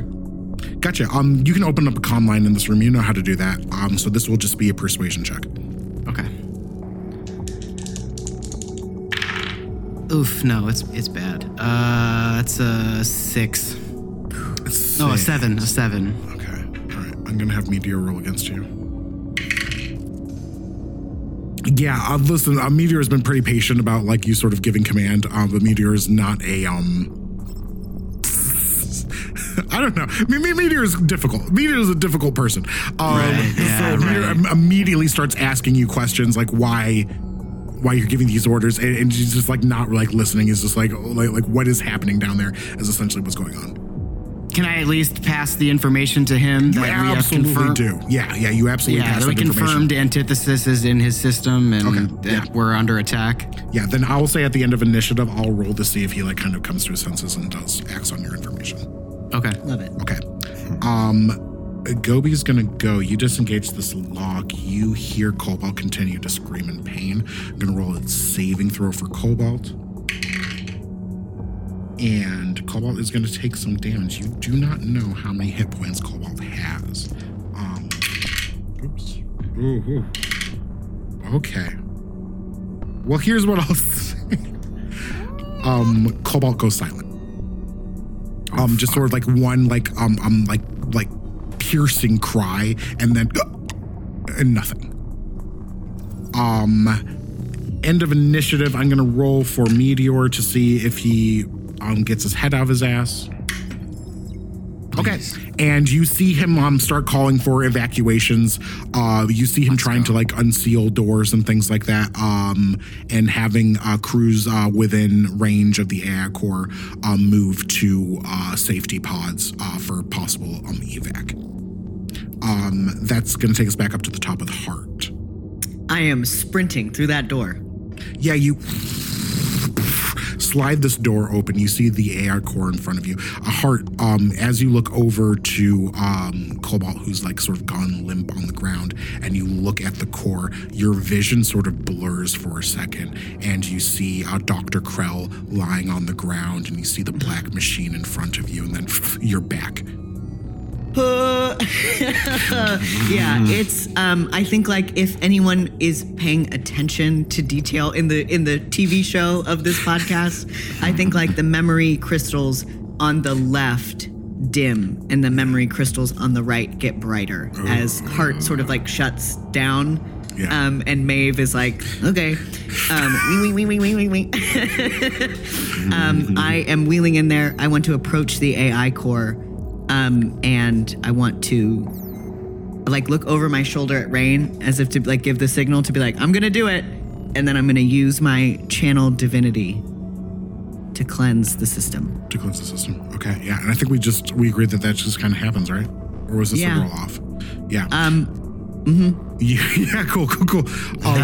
Gotcha. Um, you can open up a comm line in this room. You know how to do that. Um, so this will just be a persuasion check. Okay. Oof, no, it's it's bad. Uh, it's a six. six. No, a seven, a seven. Okay, all right. I'm going to have Meteor roll against you. Yeah, uh, listen, uh, Meteor has been pretty patient about, like, you sort of giving command, uh, but Meteor is not a, um... I don't know. Me- Me- Meteor is difficult. Meteor is a difficult person. Um, right, yeah, so Meteor right. im- immediately starts asking you questions, like, why... why you're giving these orders, and, and she's just like not like listening. Is just like, like like what is happening down there is essentially what's going on. Can I at least pass the information to him that you we absolutely have confirmed? Do. Yeah, yeah, you absolutely. Yeah, pass that we confirmed Antithesis is in his system, and okay, that yeah. we're under attack. Yeah, then I'll say at the end of initiative, I'll roll to see if he like kind of comes to his senses and does acts on your information. Okay, love it. Okay, um, Gobi's gonna go. You disengage this lock. You hear Cobalt continue to scream in pain. I'm going to roll a saving throw for Cobalt. And Cobalt is going to take some damage. You do not know how many hit points Cobalt has. Um, oops. Ooh, ooh. Okay. Well, here's what I'll say. um, Cobalt goes silent. Um, oh, just sort of like one like um um like like piercing cry, and then. Uh, And nothing. Um, end of initiative. I'm gonna roll for Meteor to see if he um gets his head out of his ass. Please. Okay. And you see him um start calling for evacuations. Uh, you see him Let's trying go. to like unseal doors and things like that. Um, and having uh, crews uh, within range of the A I core uh, move to uh, safety pods uh, for possible um evac. Um, that's going to take us back up to the top of the heart. I am sprinting through that door. Yeah, you slide this door open. You see the A R core in front of you. A heart, um, as you look over to um, Cobalt, who's like sort of gone limp on the ground, and you look at the core, your vision sort of blurs for a second, and you see uh, Doctor Krell lying on the ground, and you see the black machine in front of you, and then you're back. Uh, yeah, it's um I think like if anyone is paying attention to detail in the in the T V show of this podcast, I think like the memory crystals on the left dim and the memory crystals on the right get brighter oh. as Hart sort of like shuts down. Yeah. Um, and Maeve is like, okay. Um, wee, wee, wee, wee, wee, wee. um, I am wheeling in there. I want to approach the A I core. Um, and I want to, like, look over my shoulder at Rain as if to, like, give the signal to be like, I'm going to do it. And then I'm going to use my channel divinity to cleanse the system. To cleanse the system. Okay, yeah. And I think we just, we agreed that that just kind of happens, right? Or was this yeah. a roll off? Yeah. Um, mm-hmm. Yeah, yeah cool, cool, cool. Um,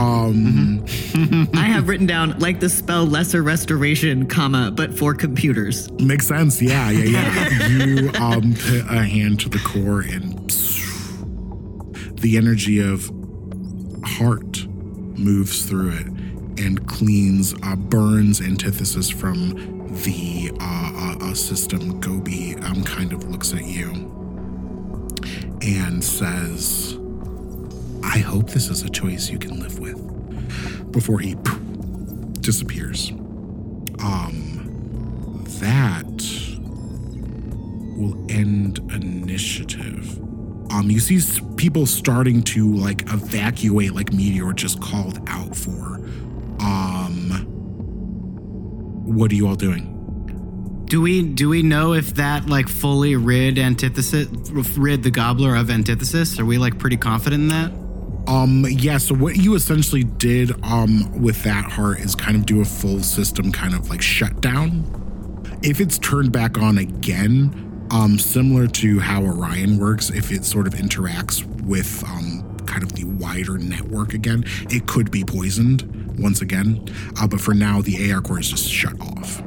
um, I have written down, like the spell Lesser Restoration, comma, but for computers. Makes sense, yeah, yeah, yeah. You um, put a hand to the core, and psh, the energy of Heart moves through it and cleans, uh, burns Antithesis from the uh, uh, system. Gobi um, kind of looks at you and says, I hope this is a choice you can live with, before he poof, disappears. Um, that will end initiative. Um, you see people starting to like evacuate, like Meteor just called out for. Um, what are you all doing? Do we do we know if that like fully rid antithesis rid the Gobbler of Antithesis? Are we like pretty confident in that? Um, yeah. So what you essentially did um with that, Heart, is kind of do a full system kind of like shutdown. If it's turned back on again, um, similar to how Orion works, if it sort of interacts with um kind of the wider network again, it could be poisoned once again. Uh, but for now, the A R core is just shut off.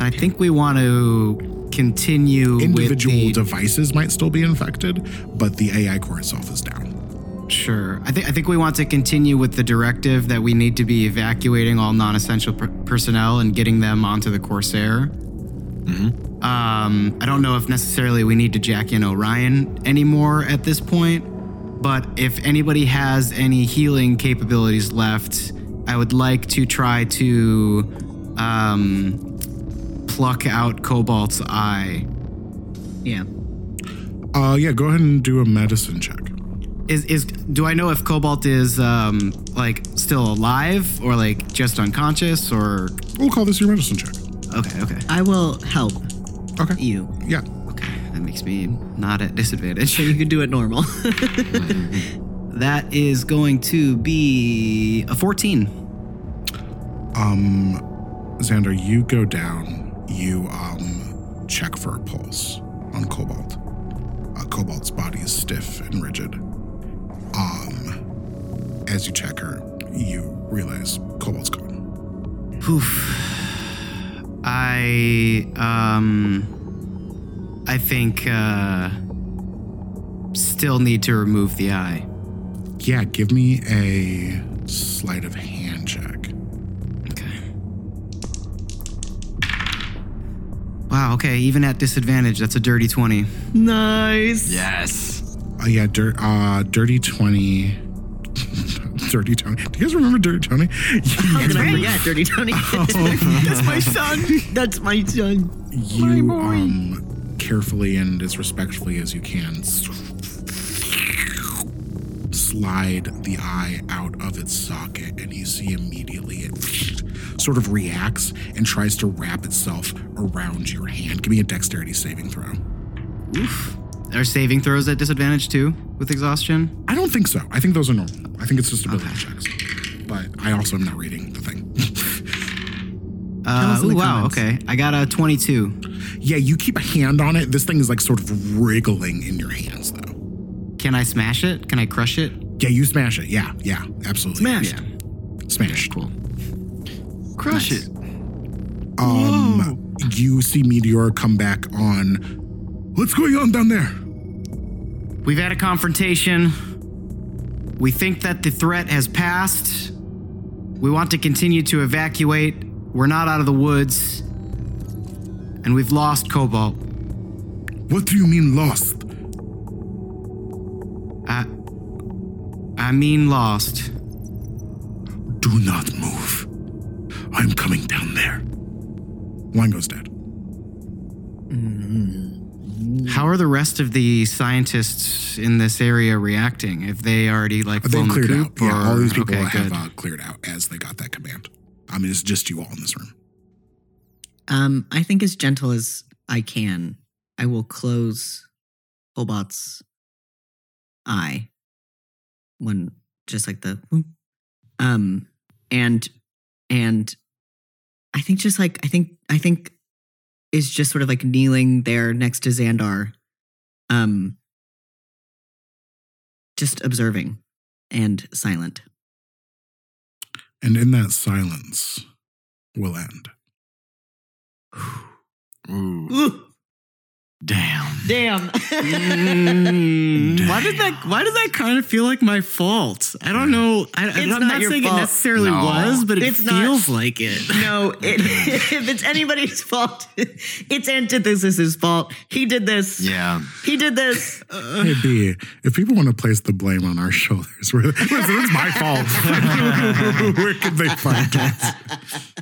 I think we want to continue individual with the... devices might still be infected, but the A I core itself is down. Sure. I think I think we want to continue with the directive that we need to be evacuating all non-essential per- personnel and getting them onto the Corsair. Mm-hmm. Um, I don't know if necessarily we need to jack in Orion anymore at this point, but if anybody has any healing capabilities left, I would like to try to um, pluck out Cobalt's eye. Yeah. Uh, yeah, go ahead and do a medicine check. Is is do I know if Cobalt is um like still alive or like just unconscious or? We'll call this your medicine check. Okay, okay. I will help. Okay. You. Yeah. Okay. That makes me not at disadvantage. So you can do it normal. That is going to be a fourteen. Um, Xandar, you go down. You um check for a pulse on Cobalt. Uh, Cobalt's body is stiff and rigid. Um, as you check her, you realize Cobalt's gone. Oof. I, um, I think, uh, still need to remove the eye. Yeah, give me a sleight of hand check. Okay. Wow, okay, even at disadvantage, that's a dirty twenty. Nice. Yes. Uh, yeah, dir- uh, Dirty twenty. Dirty Tony. Do you guys remember Dirty Tony? Yeah, Dirty Tony. That's my son. That's my son. You my um, carefully and as respectfully as you can slide the eye out of its socket, and you see immediately it sort of reacts and tries to wrap itself around your hand. Give me a dexterity saving throw. Oof. Are saving throws at disadvantage too with exhaustion? I don't think so. I think those are normal. I think it's just ability okay. checks. But I also am not reading the thing. uh, ooh, the wow, comments. Okay. I got a twenty-two. Yeah, you keep a hand on it. This thing is like sort of wriggling in your hands though. Can I smash it? Can I crush it? Yeah, you smash it. Yeah, yeah, absolutely. Smash. Yeah. Smash. Cool. Crush nice. It. Um, Whoa. You see Meteor come back on. What's going on down there? We've had a confrontation. We think that the threat has passed. We want to continue to evacuate. We're not out of the woods. And we've lost Cobalt. What do you mean lost? I... I mean lost. Do not move. I'm coming down there. Wango's dead. Mm-hmm. How are the rest of the scientists in this area reacting? If they already like flown the coop? Or, yeah, all these people okay, have uh, cleared out as they got that command. I mean, it's just you all in this room. Um, I think as gentle as I can, I will close Cobalt's eye. One, just like the, um, and and I think just like I think I think. is just sort of like kneeling there next to Xandar, um, just observing and silent. And in that silence will end. Ooh. Ooh. Damn. Damn. mm, damn. Why did that why does that kind of feel like my fault? I don't know. I, I'm not, not saying fault. It necessarily no. was, but it it's feels not, like it. No, it, if it's anybody's fault, it's Antithesis's fault. He did this. Yeah. He did this. Uh, hey, B, if people want to place the blame on our shoulders, where, it's, it's my fault. Where can they find us?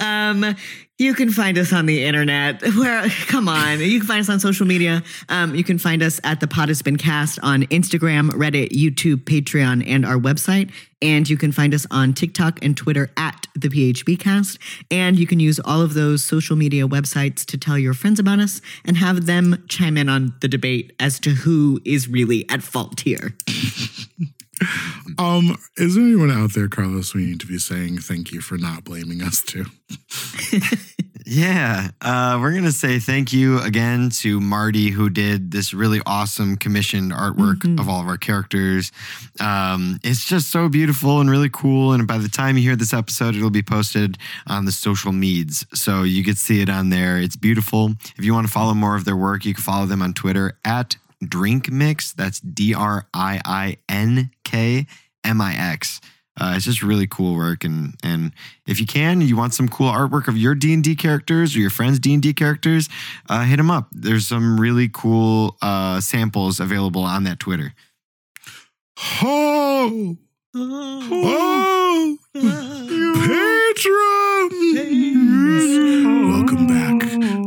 Um... You can find us on the internet. Where, come on. You can find us on social media. Um, you can find us at The Pod Has Been Cast on Instagram, Reddit, YouTube, Patreon, and our website. And you can find us on TikTok and Twitter at The P H B Cast. And you can use all of those social media websites to tell your friends about us and have them chime in on the debate as to who is really at fault here. Um, is there anyone out there, Carlos, we need to be saying thank you for not blaming us too? Yeah, uh, we're going to say thank you again to Marty, who did this really awesome commissioned artwork mm-hmm. of all of our characters. Um, it's just so beautiful and really cool. And by the time you hear this episode, it'll be posted on the social medias. So you could see it on there. It's beautiful. If you want to follow more of their work, you can follow them on Twitter at Drink Mix. That's D R I I N K M I X. Uh, it's just really cool work, and and if you can, you want some cool artwork of your D and D characters or your friends' D and D characters, uh, hit them up. There's some really cool uh, samples available on that Twitter. Oh, oh, oh. oh. Patrons! Welcome back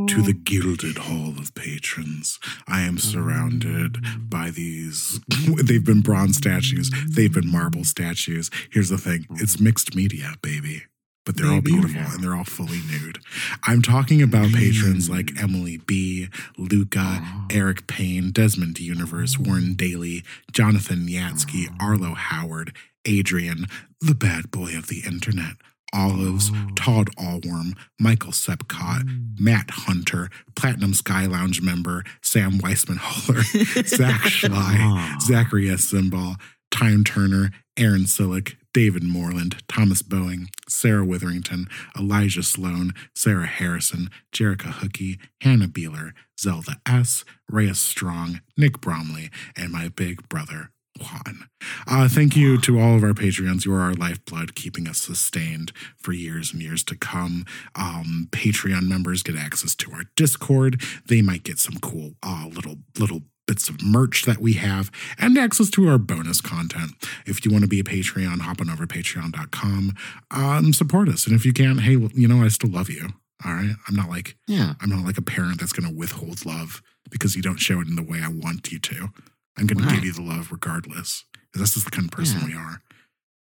to the Gilded Hall of Patrons. I am surrounded by these. They've been bronze statues. They've been marble statues. Here's the thing. It's mixed media, baby. But they're all beautiful and they're all fully nude. I'm talking about patrons like Emily B., Luca, Eric Payne, Desmond Universe, Warren Daly, Jonathan Yatsky, Arlo Howard, Adrian, the bad boy of the internet, Olives, Todd Allworm, Michael Sepcott, Matt Hunter, Platinum Sky Lounge member, Sam Weissman-Holler, Zach Schley, Zacharias Zimbal, Time Turner, Aaron Sillick, David Moreland, Thomas Boeing, Sarah Witherington, Elijah Sloan, Sarah Harrison, Jerica Hookie, Hannah Beeler, Zelda S., Reyes Strong, Nick Bromley, and my big brother, Juan. Uh, thank you to all of our Patreons. You are our lifeblood, keeping us sustained for years and years to come. Um, Patreon members get access to our Discord. They might get some cool uh, little little bits of merch that we have and access to our bonus content. If you want to be a Patreon, hop on over to patreon dot com. Um, support us. And if you can't, hey, you know, I still love you. All right. I'm not like yeah. I'm not like a parent that's going to withhold love because you don't show it in the way I want you to. I'm going to wow. give you the love regardless. This is the kind of person yeah. we are.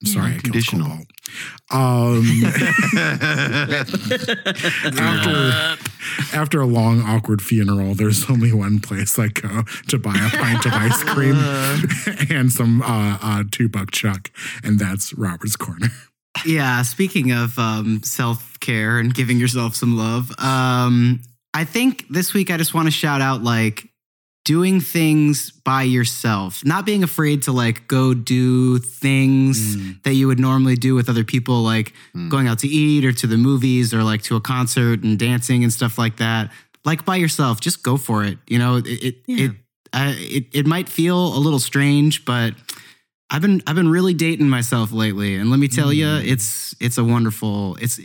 I'm sorry yeah, I killed Cobalt. Um, after, after a long, awkward funeral, there's only one place I go to buy a pint of ice cream and some uh, uh, two-buck chuck, and that's Robert's Corner. Yeah, speaking of um, self-care and giving yourself some love, um, I think this week I just want to shout out, like, doing things by yourself, not being afraid to like go do things mm. that you would normally do with other people, like mm. going out to eat or to the movies or like to a concert and dancing and stuff like that. Like by yourself, just go for it. You know, it it yeah. it, uh, it it might feel a little strange, but I've been I've been really dating myself lately, and let me tell mm. you, it's it's a wonderful. It's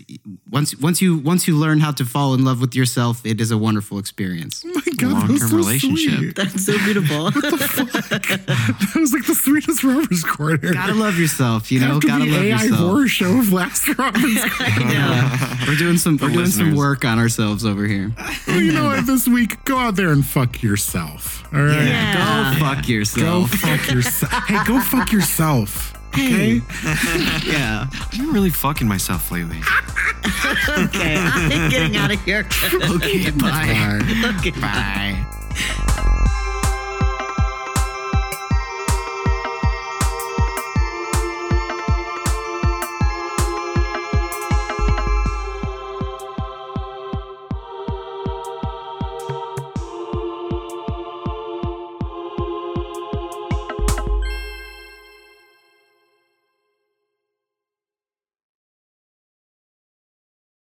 once once you once you learn how to fall in love with yourself, it is a wonderful experience. Oh my God, long term so relationship. Sweet. That's so beautiful. What the fuck? That was like the sweetest Robert's Corner. Gotta love yourself, you know. After Gotta the love A I yourself. Horror show of last Robert's Corner. Yeah. We're doing some the we're listeners. doing some work on ourselves over here. Well, you know what? This week, go out there and fuck yourself. All right, yeah. go fuck yourself. Go fuck yourself. Hey, go fuck. yourself, okay? Yeah. I've been really fucking myself lately. Okay, I'm getting out of here. Okay, bye. Bye. Okay, bye. Bye.